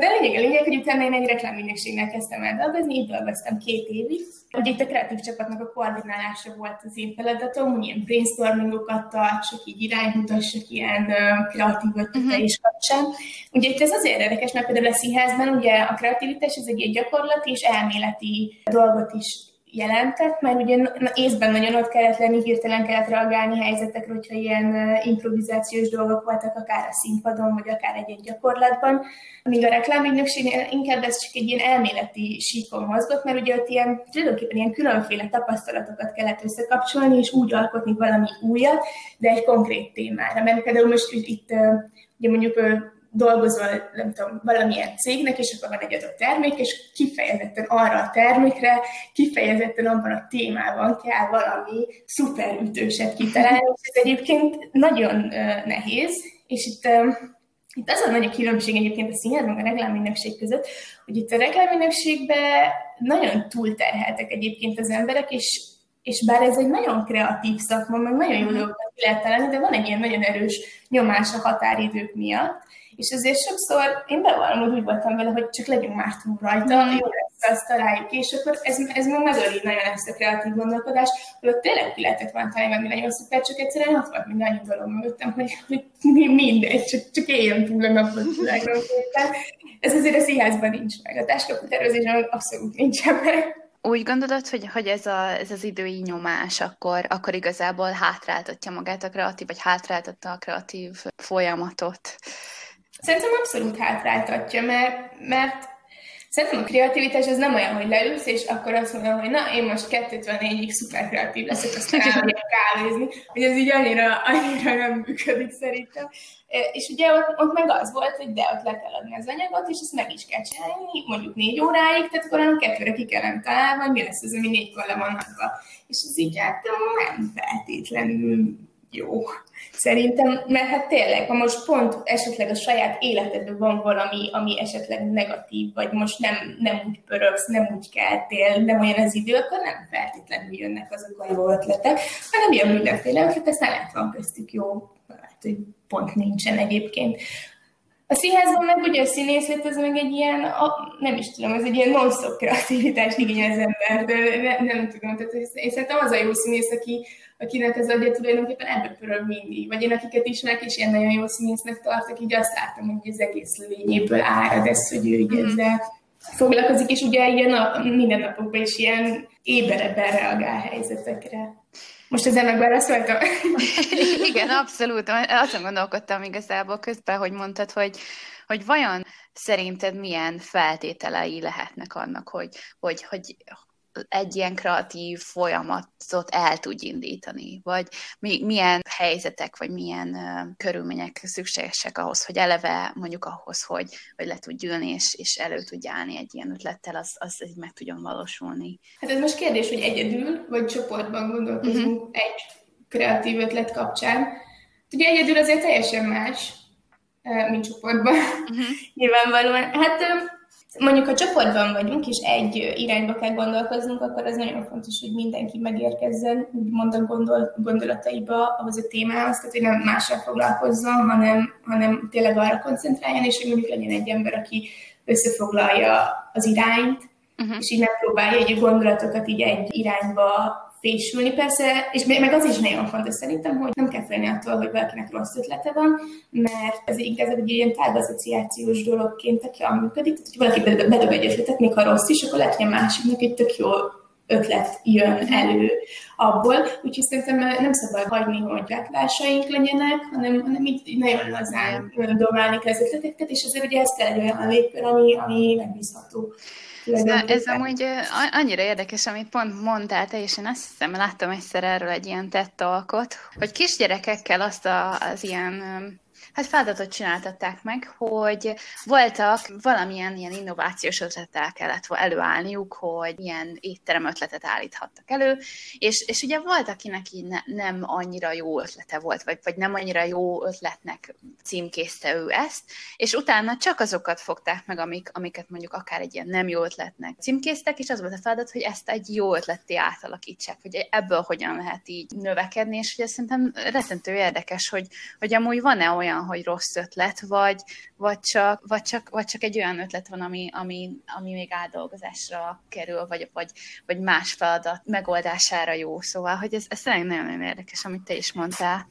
De a lényeg a lényeg, hogy utána én egy reklámügynökségnál kezdtem el dolgozni, így dolgoztam két évig. Ugye itt a kreatív csapatnak a koordinálása volt az én feladatom, ilyen brainstormingokat tartsak, így iránymutassak ilyen kreatív ötletek is kapcsán. Ugye itt ez azért érdekes, mert például a színházban ugye a kreativitás az egy gyakorlati és elméleti dolgot is jelentett, mert ugye észben nagyon ott kellett lenni, hirtelen kellett reagálni helyzetekre, hogyha ilyen improvizációs dolgok voltak, akár a színpadon, vagy akár egy-egy gyakorlatban. Amíg a reklámügynökségnél inkább ez csak egy ilyen elméleti síkon mozgott, mert ugye ott ilyen, tulajdonképpen ilyen különféle tapasztalatokat kellett összekapcsolni, és úgy alkotni valami újat, de egy konkrét témára. Mert például most itt ugye mondjuk dolgozol, nem tudom, valamilyen cégnek, és akkor van egy adott termék, és kifejezetten arra a termékre, kifejezetten abban a témában kell valami szuperütőset kitalálni, és ez egyébként nagyon uh, nehéz, és itt... Uh, Itt az a nagy különbség egyébként a színház meg a reklámügynökség között, hogy itt a reklámügynökségben nagyon túlterheltek egyébként az emberek, és, és bár ez egy nagyon kreatív szakma, meg nagyon jó dolgokat ki lehet találni, de van egy ilyen nagyon erős nyomás a határidők miatt, és azért sokszor én bevallom, úgy voltam vele, hogy csak legyünk már túl rajta, mm. jó lesz, azt találjuk, és akkor ez, ez meg megöli nagyon ezt a kreatív gondolkodást, hogy ott tényleg ki lehetett volna találni, ami nagyon szuper, csak egyszerűen ott volt minden annyi dolog mögöttem, hogy, hogy mindegy, csak, csak éljen túl a napot. Ez azért a színházban nincs meg, a táskatervezésben abszolút nincs meg. Úgy gondolod, hogy, hogy ez, a, ez az idői nyomás akkor, akkor igazából hátráltatja magát a kreatív, vagy hátráltatta a kreatív folyamatot? Szerintem abszolút hátráltatja, mert, mert szerintem a kreativitás az nem olyan, hogy leülsz, és akkor azt mondom, hogy na, én most kettőtől négyig szuper kreatív leszek, aztán elmegyek kávézni, hogy ez így annyira, annyira nem működik szerintem. És ugye ott, ott meg az volt, hogy de ott le kell adni az anyagot, és ezt meg is kell csinálni, mondjuk négy óráig, tehát korábban kettőre ki kellene találni, vagy mi lesz az, ami négykor le van adva. És ez így hát nem feltétlenül jó. Szerintem, mert hát tényleg, ha most pont esetleg a saját életedben van valami, ami esetleg negatív, vagy most nem, nem úgy pöröksz, nem úgy keltél, nem olyan az idő, akkor nem feltétlenül jönnek azok a jó ötletek, hanem jön mindenféle ötlet, aztán lehet van köztük jó, hát, hogy pont nincsen egyébként. A színházban meg ugye a színészet, az meg egy ilyen, a, nem is tudom, ez egy ilyen non-stop kreativitást igényel az ember, de ne, nem tudom, tehát én szerintem az a jó színész, aki, akinek az adja tulajdonképpen ebből pörög mindig, vagy én akiket ismerek, és ilyen nagyon jó színésznek tartok, így azt láttam, hogy az egész lényéből árad ez, hogy ő így ezzel foglalkozik, és ugye ilyen nap, minden napokban is ilyen éberebben reagál helyzetekre. Most az ember beszéltem. Igen, abszolút. Azon gondolkodtam igazából közben, hogy mondtad, hogy, hogy vajon szerinted milyen feltételei lehetnek annak, hogy, hogy, hogy egy ilyen kreatív folyamatot el tudj indítani, vagy mi, milyen helyzetek, vagy milyen uh, körülmények szükségesek ahhoz, hogy eleve mondjuk ahhoz, hogy, hogy le tudj ülni, és, és elő tudj állni egy ilyen ötlettel, az, az így meg tudjon valósulni. Hát ez most kérdés, hogy egyedül, vagy csoportban gondolkozunk uh-huh. egy kreatív ötlet kapcsán. Ugye egyedül azért teljesen más, mint csoportban. Uh-huh. Nyilvánvalóan. Hát... Mondjuk, ha csoportban vagyunk, és egy irányba kell gondolkoznunk, akkor az nagyon fontos, hogy mindenki megérkezzen, úgymond a gondol, gondolataiba ahhoz a témához, tehát hogy nem mással foglalkozzon, hanem, hanem tényleg arra koncentráljon, és hogy mondjuk legyen egy ember, aki összefoglalja az irányt, uh-huh. és így megpróbálja egy gondolatokat így egy irányba frissülni persze, és meg az is nagyon fontos szerintem, hogy nem kell félni attól, hogy valakinek rossz ötlete van, mert ez inkább egy ilyen tág asszociációs dologként, aki jól működik, tehát hogy valaki bedob egy ötletet, még ha rossz is, akkor lehet, hogy a másiknak egy tök jó ötlet jön elő abból, úgyhogy szerintem nem szabad hagyni, hogy gátlásaink legyenek, hanem, hanem így nagyon lazán domálni az ötleteket, és azért ugye ez kell olyan a lépkör, ami, ami megbízható. Na, ez amúgy annyira érdekes, amit pont mondtál te, és én azt hiszem, láttam egyszer erről egy ilyen TED Talkot, hogy kisgyerekekkel azt a, az ilyen hát feladatot csináltatták meg, hogy voltak valamilyen ilyen innovációs ötlettel kellett előállniuk, hogy ilyen étterem ötletet állíthattak elő, és, és ugye volt, akinek így ne, nem annyira jó ötlete volt, vagy, vagy nem annyira jó ötletnek címkészte ő ezt, és utána csak azokat fogták meg, amik, amiket mondjuk akár egy ilyen nem jó ötletnek címkéztek, és az volt a feladat, hogy ezt egy jó ötletté átalakítsák, hogy ebből hogyan lehet így növekedni, és ugye szerintem rettentő érdekes, hogy, hogy amúgy van-e olyan, hogy rossz ötlet, vagy, vagy, csak, vagy, csak, vagy csak egy olyan ötlet van, ami, ami, ami még átdolgozásra kerül, vagy, vagy, vagy más feladat megoldására jó. Szóval, hogy ez, ez nagyon-nagyon érdekes, amit te is mondtál.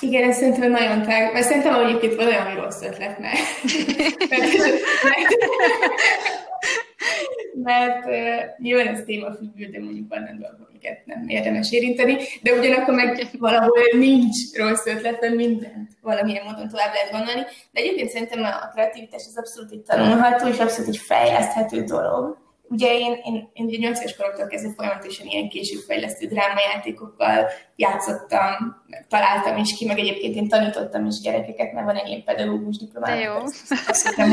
Igen, ez szerintem nagyon tág, mert szerintem egyébként van olyan, hogy rossz ötlet, mert... mert uh, nyilván ez témafüggő, de mondjuk vannak dolgok, amiket nem érdemes érinteni, de ugyanakkor meg valahol nincs rossz ötlet, mert mindent valamilyen módon tovább lehet gondolni, de egyébként szerintem a kreativitás az abszolút egy tanulható, és abszolút egy fejleszthető dolog. Ugye én, én, én ugye nyolc éves koromtól kezdve folyamatosan ilyen későbbfejlesztő drámajátékokkal játszottam, találtam is ki, meg egyébként én tanítottam is gyerekeket, mert van egy ilyen pedagógus diplomám. De jó. Azt hittem,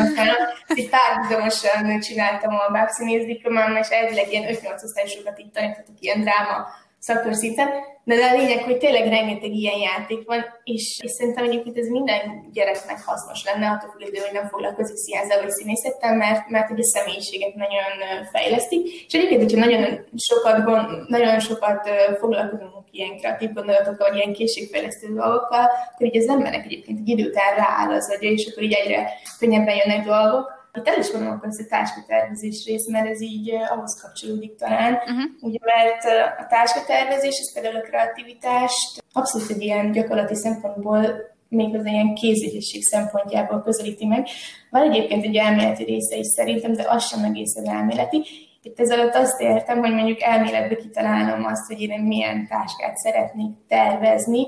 hogy párhuzamosan csináltam a bábszínész diplomám, és elvileg ilyen öt-nyolc osztályosokat így tanítottak ilyen dráma szakörszinten, de a lényeg, hogy tényleg rengeteg ilyen játék van, és, és szerintem egyébként ez minden gyereknek hasznos lenne, attól függően, hogy nem foglalkozik színházzal vagy színészettel, mert, mert ugye a személyiséget nagyon fejlesztik, és egyébként, hogyha nagyon sokat, nagyon sokat foglalkozunk ilyen kreatív gondolatokkal, vagy ilyen készségfejlesztő dolgokkal, akkor így az embernek egyébként egy idő után rááll az agya, és akkor így egyre könnyebben jönnek dolgok. Itt el is gondolom, akkor ez a társketervezés rész, mert ez így ahhoz kapcsolódik talán. Uh-huh. Ugye, mert a társketervezés, ez például a kreativitást abszolút egy ilyen gyakorlati szempontból, méghozzá ilyen kézügyesség szempontjából közelíti meg. Van egyébként egy elméleti része is szerintem, de az sem egészen elméleti. Itt ez alatt azt értem, hogy mondjuk elméletbe kitalálom azt, hogy én milyen táskát szeretnék tervezni,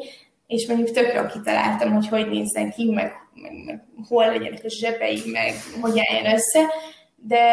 és mondjuk tökre kitaláltam, hogy hogy nézzen ki, meg Meg, meg hol legyenek a zsebei, meg hogy álljon össze, de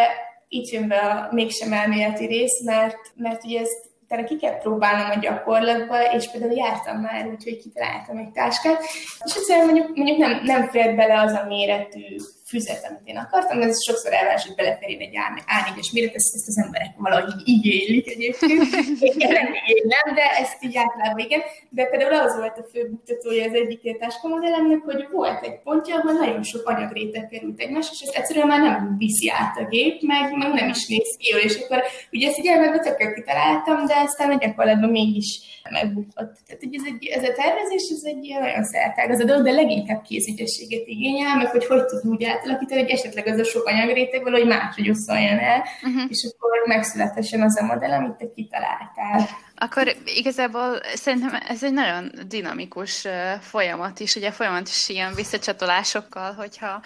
itt jön be a mégsem elméleti rész, mert, mert ugye ezt utána ki kell próbálnom a gyakorlatba, és például jártam már, úgyhogy kitaláltam egy táskát, és egyszerűen mondjuk, mondjuk nem, nem fér bele az a méretű füzet, amit én akartam, de ez sokszor elvás, hogy beleférjen egy á négyes méret, ezt, ezt az emberek valahogy így igénylik egyébként. Igen, nem igénylem, de ezt így általában igen. De például az volt a fő buktatója az egyik ilyen táskamodellemnek, hogy volt egy pontja, ahol nagyon sok anyagréteg került egymás, és ezt egyszerűen már nem viszi át a gép, meg, meg nem is néz ki jól, és akkor ugye ezt így elmegben tökkel kitaláltam, de aztán a gyakorlatban mégis megbukott. Tehát ugye ez, egy, ez a tervezés, ez egy olyan szertág az a dolog, de leginkább kézügyességet igényel, meg hogy hogy tud úgy átalakítani, hogy esetleg az a sok anyagréteg valahogy máshogy oszoljon el, uh-huh. és akkor megszületesen az a modell, amit te kitaláltál. Akkor igazából szerintem ez egy nagyon dinamikus folyamat is, ugye folyamatos ilyen visszacsatolásokkal, hogyha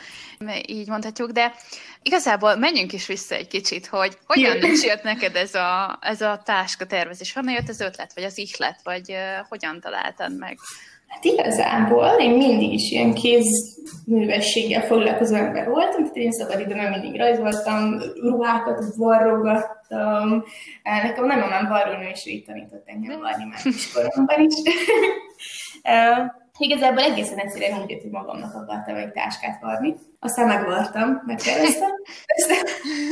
így mondhatjuk, de igazából menjünk is vissza egy kicsit, hogy hogyan is jött neked ez a, ez a táskatervezés, honnan jött az ötlet, vagy az ihlet, vagy hogyan találtad meg? Hát igazából én mindig is ilyen kézművességgel foglalkozó ember voltam, tehát én szabadidőben mindig rajzoltam, ruhákat varrogattam. Nekem nem amám varrónő is így tanított engem varni már kiskoromban is. Igazából egészen egyszerűen úgy jött, hogy magamnak akartam egy táskát varni. Aztán megvartam, megterveztem. Aztán,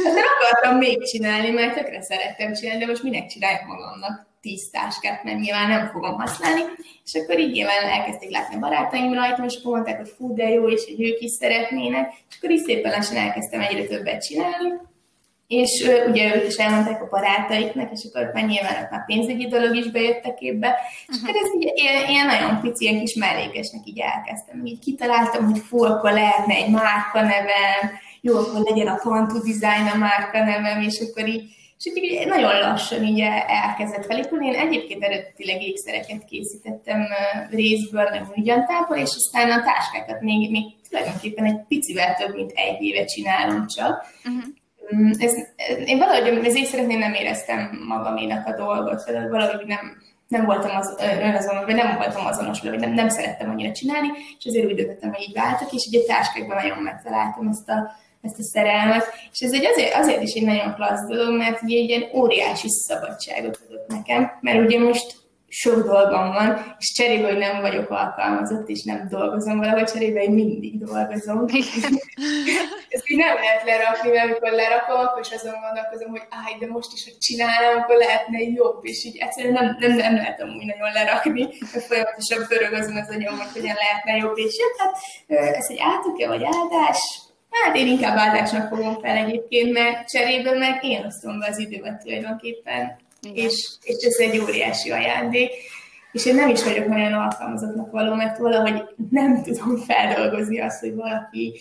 aztán akartam még csinálni, mert tökre szerettem csinálni, de most minek csináljak magamnak tíz táskát, mert nyilván nem fogom használni, és akkor így nyilván elkezdték látni a barátaim rajtam, és mondták, hogy fú, de jó, és hogy ők is szeretnének, és akkor így szépen lassan elkezdtem egyre többet csinálni, és uh, ugye ők is elmondták a barátaiknak, és akkor már nyilván már pénzügyi dolog is bejöttek képbe, és akkor ez így, ilyen, ilyen nagyon pici, ilyen kis mellékesnek így elkezdtem, így kitaláltam, hogy fú, akkor lehetne egy márkanevem, jó, akkor legyen a Pantu Design a márkanevem, és akkor így, és És így nagyon lassan így elkezdett felépülni. Én egyébként eredetileg ékszereket készítettem részből, meg műgyantából, és aztán a táskákat még, még tulajdonképpen egy picivel több, mint egy éve csinálom csak. Uh-huh. Ez, én valahogy az ékszereknél nem éreztem magaménak a dolgot, valahogy nem, nem voltam az, azon, vagy nem voltam azonos, vagy nem, nem szerettem annyira csinálni, és azért úgy döntöttem, hogy így váltak, és így a táskákban nagyon megtaláltam ezt a ezt a szerelmet, és ez egy azért, azért is egy nagyon klassz dolog, mert ugye egy ilyen óriási szabadságot adott nekem, mert ugye most sok dolgom van, és cserébe, hogy nem vagyok alkalmazott, és nem dolgozom valahogy, cserébe, hogy mindig dolgozom. Ezt így nem lehet lerakni, mert amikor lerakom, akkor is azon gondolkozom, hogy áj, de most is, hogy csinálom, akkor lehetne jobb, és így egyszerűen nem, nem, nem lehet amúgy nagyon lerakni, mert folyamatosan pörög azon az agyom, hogy hogyan lehetne jobb, és jött, hát ez egy átok-e, vagy áldás? Hát én inkább áldásnak fogom fel egyébként, mert cserében meg én osztom be az időmet tulajdonképpen, és, és ez egy óriási ajándék. És én nem is vagyok olyan alkalmazottnak való, mert valahogy nem tudom feldolgozni azt, hogy valaki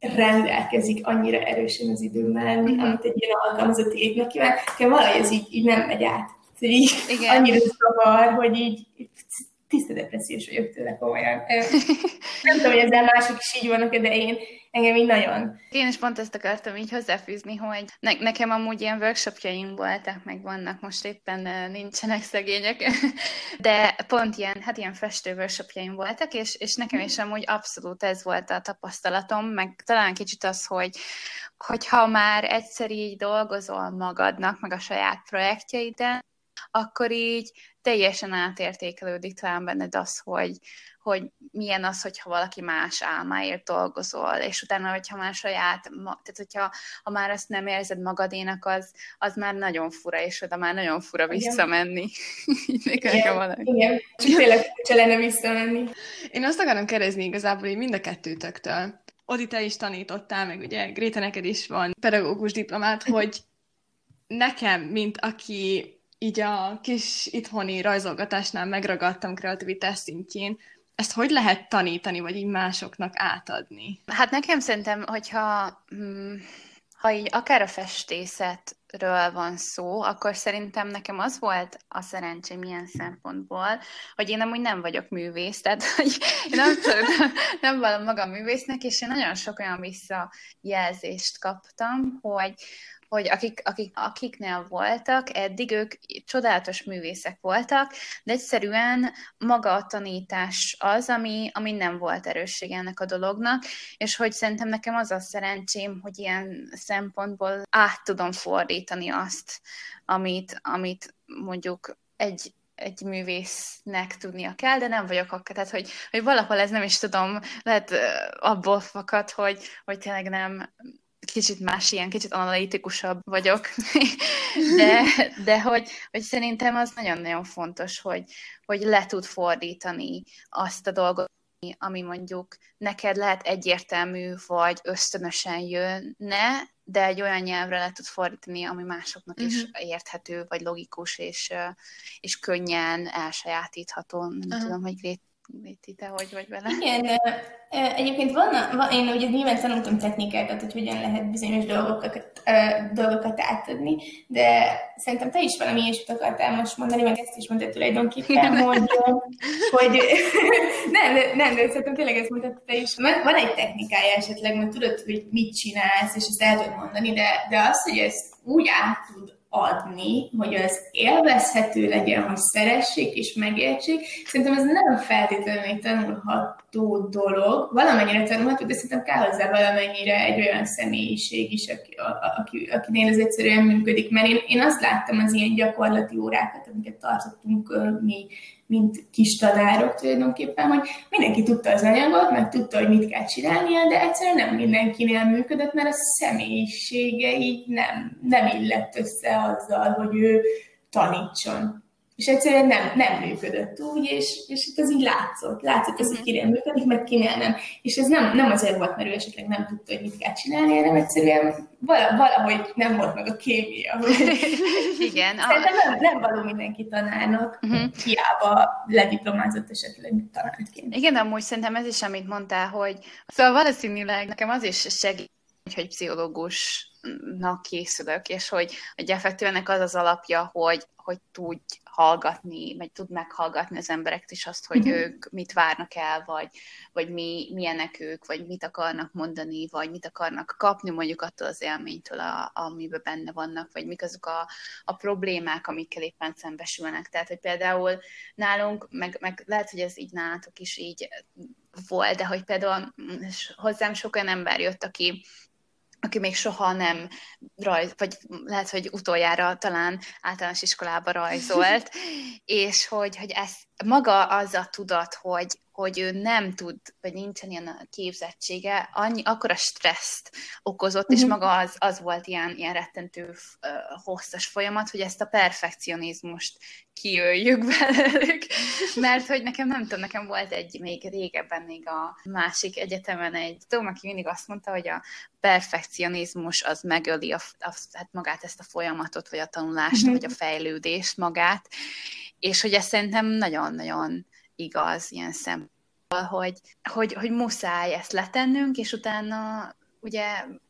rendelkezik annyira erősen az időmmel, mm-hmm. amit egy ilyen alkalmazott égnek kíván, mert valahogy ez így, így nem megy át. Így annyira zavar, hogy így... Tiszta depressziós vagyok tőle komolyan. Nem tudom, hogy ezzel mások is így vannak, de én engem így nagyon. Én is pont ezt akartam így hozzáfűzni, hogy ne- nekem amúgy ilyen workshopjaim voltak, meg vannak, most éppen nincsenek szegények, de pont ilyen, hát ilyen festő workshopjaim voltak, és, és nekem is amúgy abszolút ez volt a tapasztalatom, meg talán kicsit az, hogy hogyha már egyszer így dolgozol magadnak, meg a saját projektjeiden, akkor így teljesen átértékelődik talán benned az, hogy, hogy milyen az, hogyha valaki más álmáért dolgozol, és utána, hogyha már saját, tehát hogyha ha már azt nem érzed magadénak, az, az már nagyon fura, és oda már nagyon fura visszamenni. Igen, igen. igen. Csak tényleg furcsa lenne visszamenni. Én azt akarom kérdezni igazából így mind a kettőtöktől. Ody, te is tanítottál, meg ugye Gréta, neked is van pedagógus diplomát, hogy nekem, mint aki... így a kis itthoni rajzolgatásnál megragadtam kreativitás szintjén, ezt hogy lehet tanítani, vagy így másoknak átadni? Hát nekem szerintem, hogyha ha így akár a festészetről van szó, akkor szerintem nekem az volt a szerencsém ilyen szempontból, hogy én amúgy nem vagyok művész, tehát hogy én abszolút nem, nem vallom magam művésznek, és én nagyon sok olyan visszajelzést kaptam, hogy hogy akik, akik, akiknél voltak, eddig ők csodálatos művészek voltak, de egyszerűen maga a tanítás az, ami, ami nem volt erősség ennek a dolognak, és hogy szerintem nekem az a szerencsém, hogy ilyen szempontból át tudom fordítani azt, amit, amit mondjuk egy egy művésznek tudnia kell, de nem vagyok akkor. Tehát, hogy, hogy valahol ez nem is tudom, lehet abból fakad, hogy, hogy tényleg nem... kicsit más, ilyen kicsit analitikusabb vagyok, de, de hogy, hogy szerintem az nagyon-nagyon fontos, hogy, hogy le tud fordítani azt a dolgot, ami mondjuk neked lehet egyértelmű, vagy ösztönösen jönne, de egy olyan nyelvre le tud fordítani, ami másoknak uh-huh. is érthető, vagy logikus, és, és könnyen elsajátítható. Nem uh-huh. tudom, hogy Grét, Léti, te hogy vagy vele? Igen, egyébként van, van én ugye nyilván tanultam technikákat, hogy hogyan lehet bizonyos dolgokat, dolgokat átadni, de szerintem te is valami ilyesmit akartál most mondani, meg ezt is mondtad tulajdonképpen, hogy, hogy nem, nem, de szerintem tényleg ezt mondtad te is. Van egy technikája esetleg, mert tudod, hogy mit csinálsz, és ezt el tudod mondani, de, de az, hogy ezt úgy át tud adni, hogy az élvezhető legyen, hogy szeressék és megértsék. Szerintem ez nem feltétlenül egy tanulható dolog, valamennyire tanulható, de szerintem kell hozzá valamennyire egy olyan személyiség is, aki, aki, akinél ez egyszerűen működik, mert én, én azt láttam az ilyen gyakorlati órákat, amiket tartottunk mi, mint kis tanárok tulajdonképpen, hogy mindenki tudta az anyagot, meg tudta, hogy mit kell csinálnia, de egyszerűen nem mindenkinél működött, mert a személyisége így nem, nem illett össze azzal, hogy ő tanítson. És egyszerűen nem, nem működött úgy, és, és ez így látszott. Látszott az, hogy kinél működik, meg kinél nem. És ez nem, nem azért volt, mert ő esetleg nem tudta, hogy mit kell csinálni, hanem egyszerűen valahogy nem volt meg a kémia. Igen. Szerintem a... nem, nem való mindenki tanárnak, uh-huh. hiába lediplomázott esetleg tanárként. Igen, amúgy szerintem ez is, amit mondtál, hogy szóval valószínűleg nekem az is segít, hogy pszichológusnak készülök, és hogy, hogy effektívnek az az alapja, hogy, hogy tudj hallgatni, vagy tud meghallgatni az embereket is azt, hogy mm-hmm. ők mit várnak el, vagy, vagy mi, milyenek ők, vagy mit akarnak mondani, vagy mit akarnak kapni mondjuk attól az élménytől, a, amiben benne vannak, vagy mik azok a, a problémák, amikkel éppen szembesülnek. Tehát, hogy például nálunk, meg, meg lehet, hogy ez így nálatok is így volt, de hogy például hozzám sok olyan ember jött, aki aki még soha nem rajz, vagy lehet, hogy utoljára talán általános iskolába rajzolt, és hogy, hogy ez maga az a tudat, hogy, hogy ő nem tud, vagy nincsen ilyen a képzettsége, annyi, akkora stresszt okozott, és maga az, az volt ilyen, ilyen rettentő hosszas folyamat, hogy ezt a perfekcionizmust kiöljük belőlük, mert hogy nekem, nem tudom, nekem volt egy még régebben, még a másik egyetemen egy tudom, aki mindig azt mondta, hogy a perfekcionizmus az megöli a, a, hát magát ezt a folyamatot, vagy a tanulást, vagy a fejlődést magát, és hogy ez szerintem nagyon-nagyon igaz ilyen szempontból, hogy, hogy, hogy muszáj ezt letennünk, és utána ugye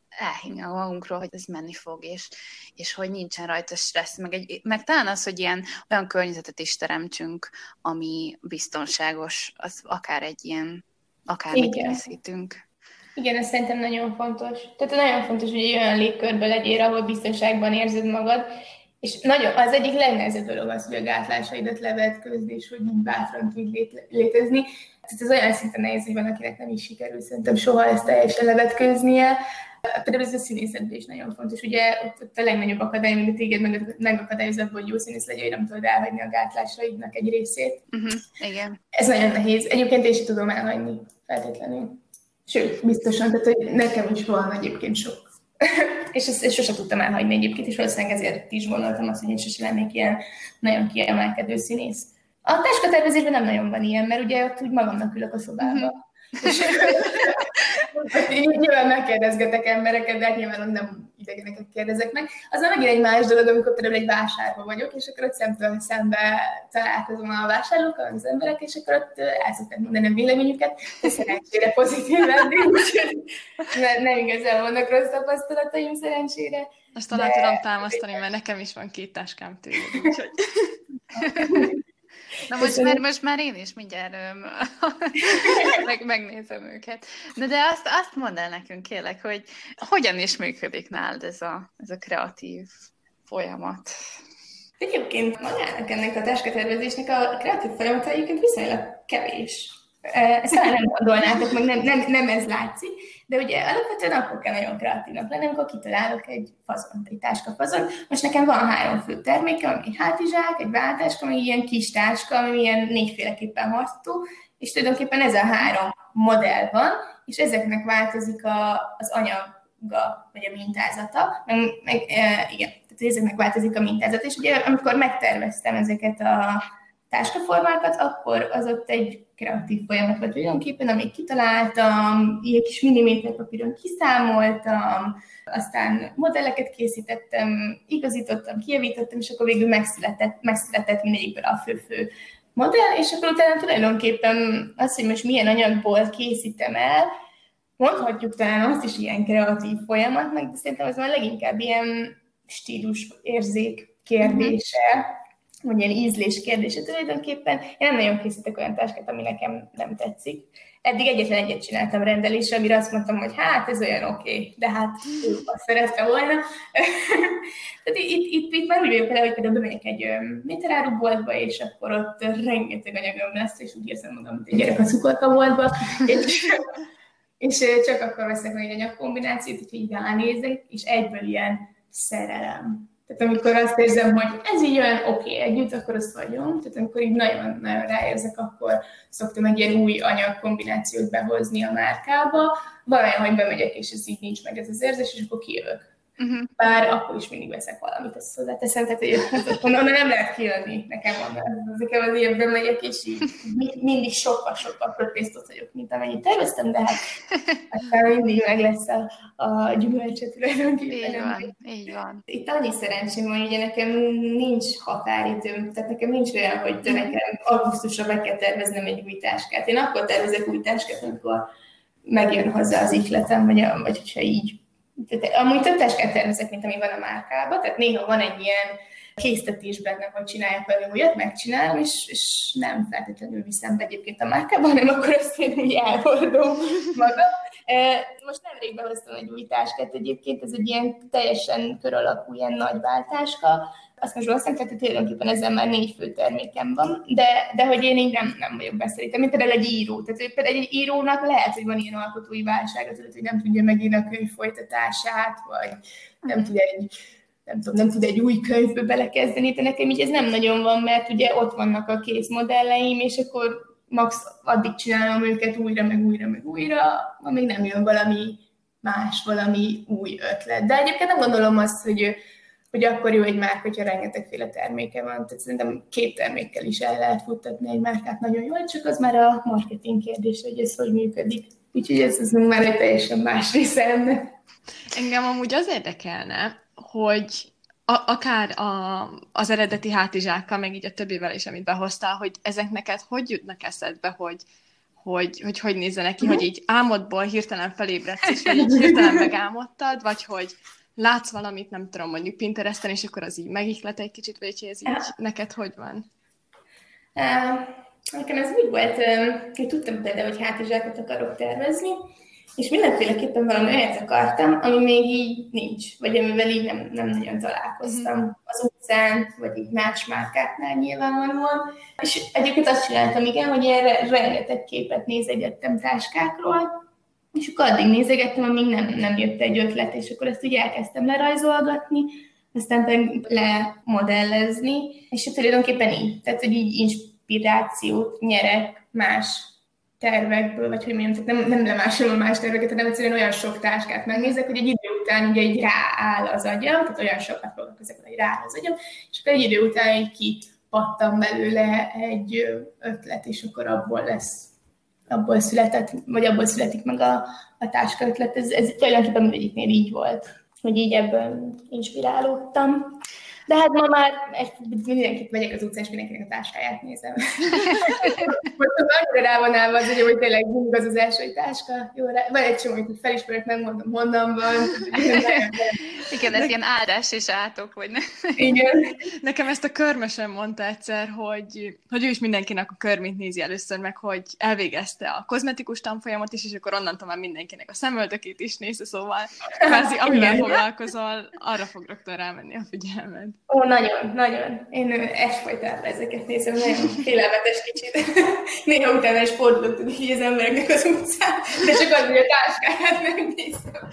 elhinni a magunkról, hogy ez menni fog, és, és hogy nincsen rajta stressz, meg, egy, meg talán az, hogy ilyen olyan környezetet is teremtsünk, ami biztonságos, az akár egy ilyen, akármit készítünk. Igen, ez szerintem nagyon fontos. Tehát nagyon fontos, hogy olyan légkörben legyél, ahol biztonságban érzed magad, és nagyon, az egyik legnehezebb dolog az, hogy a gátlásaidat levetkőzni, és hogy bátran tudj lé- létezni. Tehát ez olyan szinten nehéz, hogy van, akinek nem is sikerül szerintem soha ezt teljesen levetkőznie. Például ez a színészetben is nagyon fontos. Ugye ott a legnagyobb akadály, amit téged megakadályoz abban, hogy jó színész legyél, hogy nem tudod elhagyni a gátlásaidnak egy részét. Uh-huh, igen. Ez nagyon nehéz. Egyébként én sem tudom elhagyni feltétlenül. Sőt, biztosan, tehát hogy nekem is van egyébként sok. És ezt, ezt sose tudtam elhagyni egyébként, és valószínűleg ezért is gondoltam azt, hogy én sose lennék ilyen nagyon kiemelkedő színész. A táskatervezésben nem nagyon van ilyen, mert ugye ott úgy magamnak ülök a szobába. És nyilván megkérdezgetek embereket, de hát nyilván nem idegeneket kérdezek meg. Az már megint egy más dolog, amikor például egy vásárban vagyok, és akkor ott szemtől szembe találkozom a vásárlókkal, az emberek, és akkor ott el szokták mondani a véleményüket, de szerencsére pozitív lenni, úgyhogy ne, nem igazán vannak rossz tapasztalataim szerencsére. Azt talán de... tudom támasztani, mert nekem is van két táskám tőled, úgyhogy... Na most már, most már én is mindjárt meg, megnézem őket. Na de azt, azt mondd el nekünk, kérlek, hogy hogyan is működik nálad ez a, ez a kreatív folyamat? Egyébként magának ennek a táskatervezésnek a kreatív folyamata egyébként viszonylag kevés. Ezt talán nem gondolnátok, meg nem, nem, nem ez látszik, de ugye alapvetően akkor kell nagyon kreatívnak lenni, amikor kitalálok egy fazont, egy táskafazont. Most nekem van három fő terméke, ami egy hátizsák, egy váltáska, ami ilyen kis táska, ami ilyen négyféleképpen hordható, és tulajdonképpen ez a három modell van, és ezeknek változik a, az anyaga, vagy a mintázata, meg, meg e, igen, tehát ezeknek változik a mintázata, és ugye amikor megterveztem ezeket a táskaformákat, akkor az ott egy kreatív folyamat volt tulajdonképpen, amit kitaláltam, ilyen kis milliméterpapíron kiszámoltam, aztán modelleket készítettem, igazítottam, kijavítottam, és akkor végül megszületett, megszületett mindegyikből a fő-fő modell, és akkor utána tulajdonképpen az, hogy most milyen anyagból készítem el, mondhatjuk talán azt is ilyen kreatív folyamat, meg szerintem az már leginkább ilyen stílusérzék kérdése, vagy ilyen ízlés kérdése tulajdonképpen. Én nem nagyon készítek olyan táskát, ami nekem nem tetszik. Eddig egyetlen egyet csináltam rendelésre, amire azt mondtam, hogy hát ez olyan oké, okay, de hát azt szerettem volna. Tehát itt, itt, itt már úgy vagyok el, hogy például bemegyek egy literáru boltba, és akkor ott rengeteg anyagom lesz, és úgy érzem magam, mint egy gyerek a cukorka boltba. és, és csak akkor veszek meg egy anyagkombinációt, úgyhogy így ránézek, és egyből ilyen szerelem. Tehát amikor azt érzem, hogy ez így olyan oké okay, együtt, akkor azt vagyom. Tehát amikor így nagyon-nagyon ráérzek, akkor szoktam egy ilyen új anyagkombinációt behozni a márkába. Valamilyen, hogy bemegyek, és ez így nincs meg ez az érzés, és akkor kijövök. Uh-huh. Bár akkor is mindig veszek valamit, ezt hozzáteszem. Tehát egyébként onnan nem lehet kijönni nekem onnan. Nekem az ilyen bemegyek, és így mindig sokkal-sokkal protestot vagyok, mint amennyit terveztem, de hát aztán mindig meg lesz a, a gyümölcse tulajdonképpen. Így van, így van. Itt annyi szerencsém van, ugye nekem nincs határidőm, tehát nekem nincs olyan, hogy de nekem augusztusra meg kell terveznem egy új táskát. Én akkor tervezek új táskát, amikor megjön hozzá az ihletem, vagy, vagy hogyha így Tehát amúgy több táskát tervezek, mint ami van a márkában, tehát néha van egy ilyen késztetés bennem, hogy csinálják velem olyat, megcsinálom, és, és nem feltétlenül viszem be egyébként a márkába, hanem akkor azt én úgy elhordom magam. Most nemrég behoztam egy új táskát egyébként, ez egy ilyen teljesen kör alakú, ilyen nagy báltáska. Azt most valószínűleg, tehát tulajdonképpen ezzel már négy fő termékem van, de, de hogy én így nem, nem vagyok beszerítem, mint például egy író. Tehát például egy írónak lehet, hogy van ilyen alkotói válsága, hogy nem tudja megírni a könyv folytatását, vagy nem tudja egy... Nem, tudom, nem tud egy új könyvbe belekezdeni, de nekem így ez nem nagyon van, mert ugye ott vannak a kész modelleim, és akkor max addig csinálom őket újra, meg újra, meg újra, amíg nem jön valami más, valami új ötlet. De egyébként nem gondolom azt, hogy, hogy akkor jó egy márka, hogyha rengetegféle terméke van. Tehát szerintem két termékkel is el lehet futtatni egy márkát nagyon jól, csak az már a marketing kérdés, hogy ez hogy működik. Úgyhogy ez az már egy teljesen más része ennek. Engem amúgy az érdekelne, hogy a- akár a- az eredeti hátizsákkal, meg így a többivel is, amit behoztál, hogy ezek neked hogy jutnak eszedbe, hogy hogy, hogy, hogy nézzenek ki, hogy így álmodból hirtelen felébredsz, és így hirtelen megálmodtad, vagy hogy látsz valamit, nem tudom, mondjuk Pinteresten, és akkor az így megihlet egy kicsit, vagy ez így neked hogy van? Nekem ez úgy volt, hogy tudtam például, hogy hátizsákot akarok tervezni, és mindenféleképpen valami olyat akartam, ami még így nincs, vagy amivel így nem, nem nagyon találkoztam az utcán, vagy így más márkáknál nyilvánvalóan. És egyébként azt csináltam, igen, hogy erre rengeteg képet nézegettem táskákról, és akkor addig nézegettem, amíg nem, nem jött egy ötlet, és akkor ezt úgy elkezdtem lerajzolgatni, aztán pedig lemodellezni, és tulajdonképpen így, tehát hogy így inspirációt nyerek más tervekből, vagy hogy mondjam, nem, nem lemásolom más terveket, hanem egyszerűen olyan sok táskát megnézek, hogy egy idő után ugye így rááll az agyam, tehát olyan sokat foglalkozok, hogy rááll az agyam, és akkor egy idő után így kipattam belőle egy ötlet, és akkor abból lesz, abból született, vagy abból születik meg a, a táska ötlet. Ez, ez tulajdonképpen mindegyiknél így volt, hogy így ebből inspirálódtam. De hát ma már egy, mindenkit megyek az utcán, és mindenkinek a táskáját nézem. Most az annyira rá van állva az, hogy tényleg az az első táska. Jó, rá, van egy csomó, hogy felismerek, megmondom, honnan van. Igen, ez ilyen áldás és átok, vagy ne? Igen. Nekem ezt a körmösen mondta egyszer, hogy, hogy ő is mindenkinek a körmét nézi először meg, hogy elvégezte a kozmetikus tanfolyamot is, és akkor onnantól már mindenkinek a szemöldökét is nézze, szóval kvázi, amivel foglalkozol, arra fog rögtön rámenni a figyelmed. Ó, nagyon, nagyon. Én esfolytában ezeket nézem, nagyon félelmetes kicsit. Néha utána is fordulok, tudni, hogy az embereknek az utcán, de csak az, hogy a táskáját megnézem.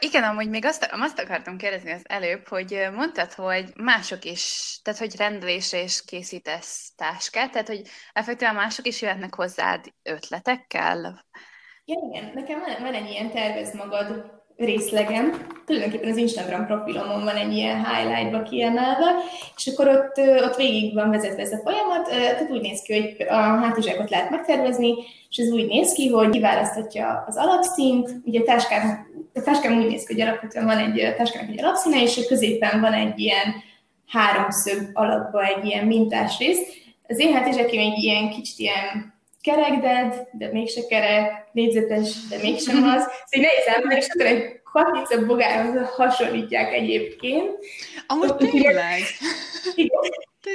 Igen, amúgy még azt, azt akartam kérdezni az előbb, hogy mondtad, hogy mások is, tehát hogy rendelésre is készítesz táskát, tehát hogy effektíven mások is jöhetnek hozzád ötletekkel? Ja, igen, nekem van, van egy ilyen tervez magad részlegem. Tulajdonképpen az Instagram profilomon van egy ilyen highlight-ba kiemelve, és akkor ott, ott végig van vezetve ez a folyamat, tehát úgy néz ki, hogy a hátizsákot lehet megtervezni, és ez úgy néz ki, hogy kiválasztatja az alapszínt, ugye a táskám, a táskám úgy néz ki, hogy alapvetően van egy táskának egy alapszíne, és a középen van egy ilyen háromszög alakba egy ilyen mintás rész. Az én hátizsákim egy ilyen kicsit ilyen kerekded, de mégse kerek, négyzetes, de mégsem az. Szóval nehéz elmondani, és akkor egy katica bogárhoz hasonlítják egyébként. Amúgy tényleg. Igen,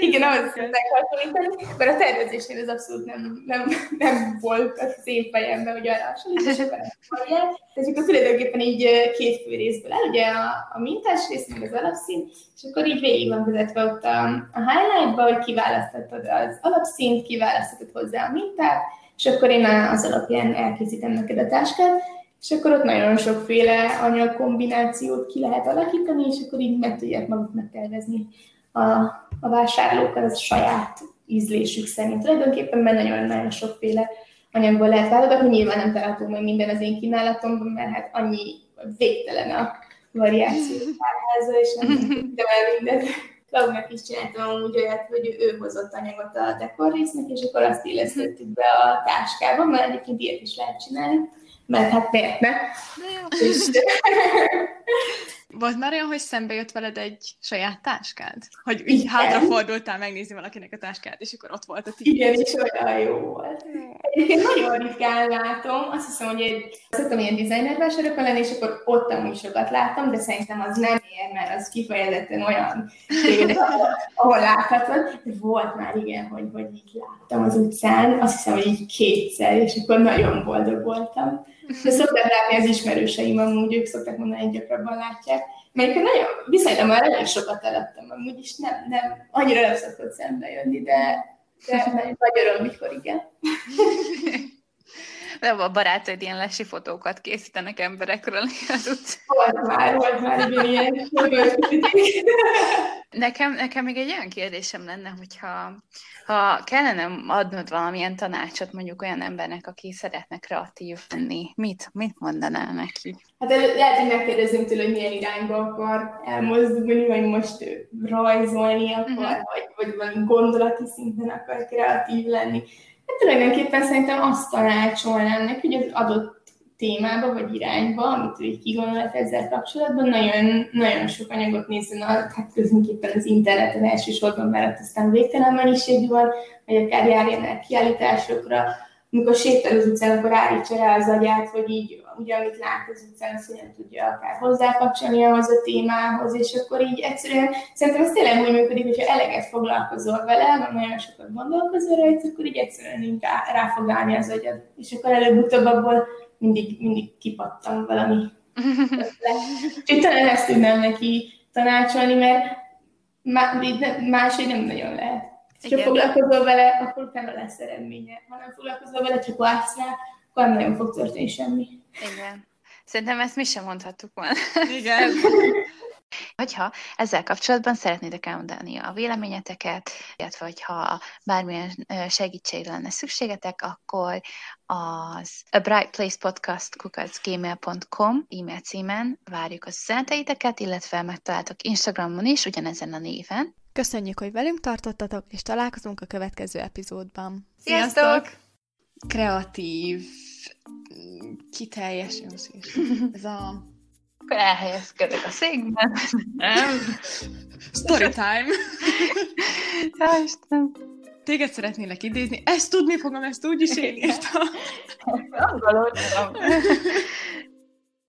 igen, ahhoz szokták hasonlítani, mert a tervezésnél ez abszolút nem, nem, nem volt az én fejemben, hogy arra hasonlítani, és akkor tulajdonképpen így két fő részből el, ugye a, a mintás rész, meg az alapszín, és akkor így végig van vezetve ott a, a highlight-ba, hogy kiválasztatod az alapszínt, kiválasztatod hozzá a mintát, és akkor én az alapján elkészítem neked a táskát, és akkor ott nagyon sokféle anyagkombinációt ki lehet alakítani, és akkor így meg tudják maguknak tervezni a, a vásárlók az saját ízlésük szerint. Tulajdonképpen már nagyon-nagyon sokféle anyagból lehet válogatni, nyilván nem található meg minden az én kínálatomban, mert hát annyi végtelen a variáció tárháza, és nem tudom el mindent. Klaudnak is csináltam úgy olyat, hogy ő hozott anyagot a dekor résznek, és akkor azt illesztettük be a táskába, mert egyébként ilyet is lehet csinálni, mert hát miért ne? Volt már olyan, hogy szembe jött veled egy saját táskád? Hogy így igen. Hátrafordultál megnézni valakinek a táskát, és akkor ott volt a tiéd. Igen, és olyan jó volt. Egyébként nagyon ritkán látom. Azt hiszem, hogy egy... szoktam ilyen designer vásárokon lenni, és akkor ott amúgy sokat láttam, de szerintem az nem ér, mert az kifejezetten olyan tér, ahol láthatod. De volt már igen, hogy, hogy így láttam az utcán. Azt hiszem, hogy így kétszer, és akkor nagyon boldog voltam. De szoktam látni az ismerőseim, amúgy ők szoktak mondani, hogy gyakrabban látják. Mert nagyon, viszonylag már nagyon sokat eladtam, amúgy is nem, nem, annyira nem szokott szembe jönni, de, de nagy öröm, mikor igen. De a barátaid ilyen lesi fotókat készítenek emberekről az utcán. Volt már, volt már ilyen. Nekem, nekem még egy olyan kérdésem lenne, hogyha ha kellene adnod valamilyen tanácsot mondjuk olyan embernek, aki szeretne kreatív lenni, mit, mit mondanál neki? Hát lehet, hogy megkérdezünk tőle, hogy milyen irányba akar elmozdulni, vagy most rajzolni akar, uh-huh. vagy, vagy valami gondolati szinten akar kreatív lenni. Hát tulajdonképpen szerintem azt tanácsolnám neki, hogy az adott témába vagy irányba, amit így kigondolt ezzel kapcsolatban, nagyon, nagyon sok anyagot nézzen, hát közönképpen az interneten elsősorban, mert aztán végtelen mennyiség van, vagy akár járjon el kiállításokra, amikor sétál az utcán, akkor állítsa rá az agyát, hogy így ugye, amit lát az utcán, azt nem tudja akár hozzákapcsolni ahhoz a témához, és akkor így egyszerűen, szerintem ez tényleg úgy működik, hogyha eleget foglalkozol vele, mert nagyon sokat gondolkozol rajta, akkor így egyszerűen inkább rá fog állni az agyad, és akkor előbb-utóbb abból mindig, mindig kipattam valami. Úgyhogy talán ezt tudnám neki tanácsolni, mert máshogy nem nagyon lehet. Ha foglalkozol vele, akkor utána lesz eredménye. Ha nem foglalkozol vele, csak látsz rá, akkor nagyon fog történni semmi. Igen. Szerintem ezt mi sem mondhattuk volna. Igen. Hogyha ezzel kapcsolatban szeretnétek elmondani a véleményeteket, illetve hogyha bármilyen segítség lenne szükségetek, akkor az A Bright Place Podcast kukac gmail pont com e-mail címen várjuk az üzeneteiteket, illetve megtaláltok Instagramon is, ugyanezen a néven. Köszönjük, hogy velünk tartottatok, és találkozunk a következő epizódban. Sziasztok! Kreatív, kiteljesülsz is. Ez a... Akkor elhelyezkedek a székben. Nem. Story time. Ja, Istenem. Téged szeretnélek idézni. Ezt tudni fogom, ezt úgy is én írtam. Angolul tudom.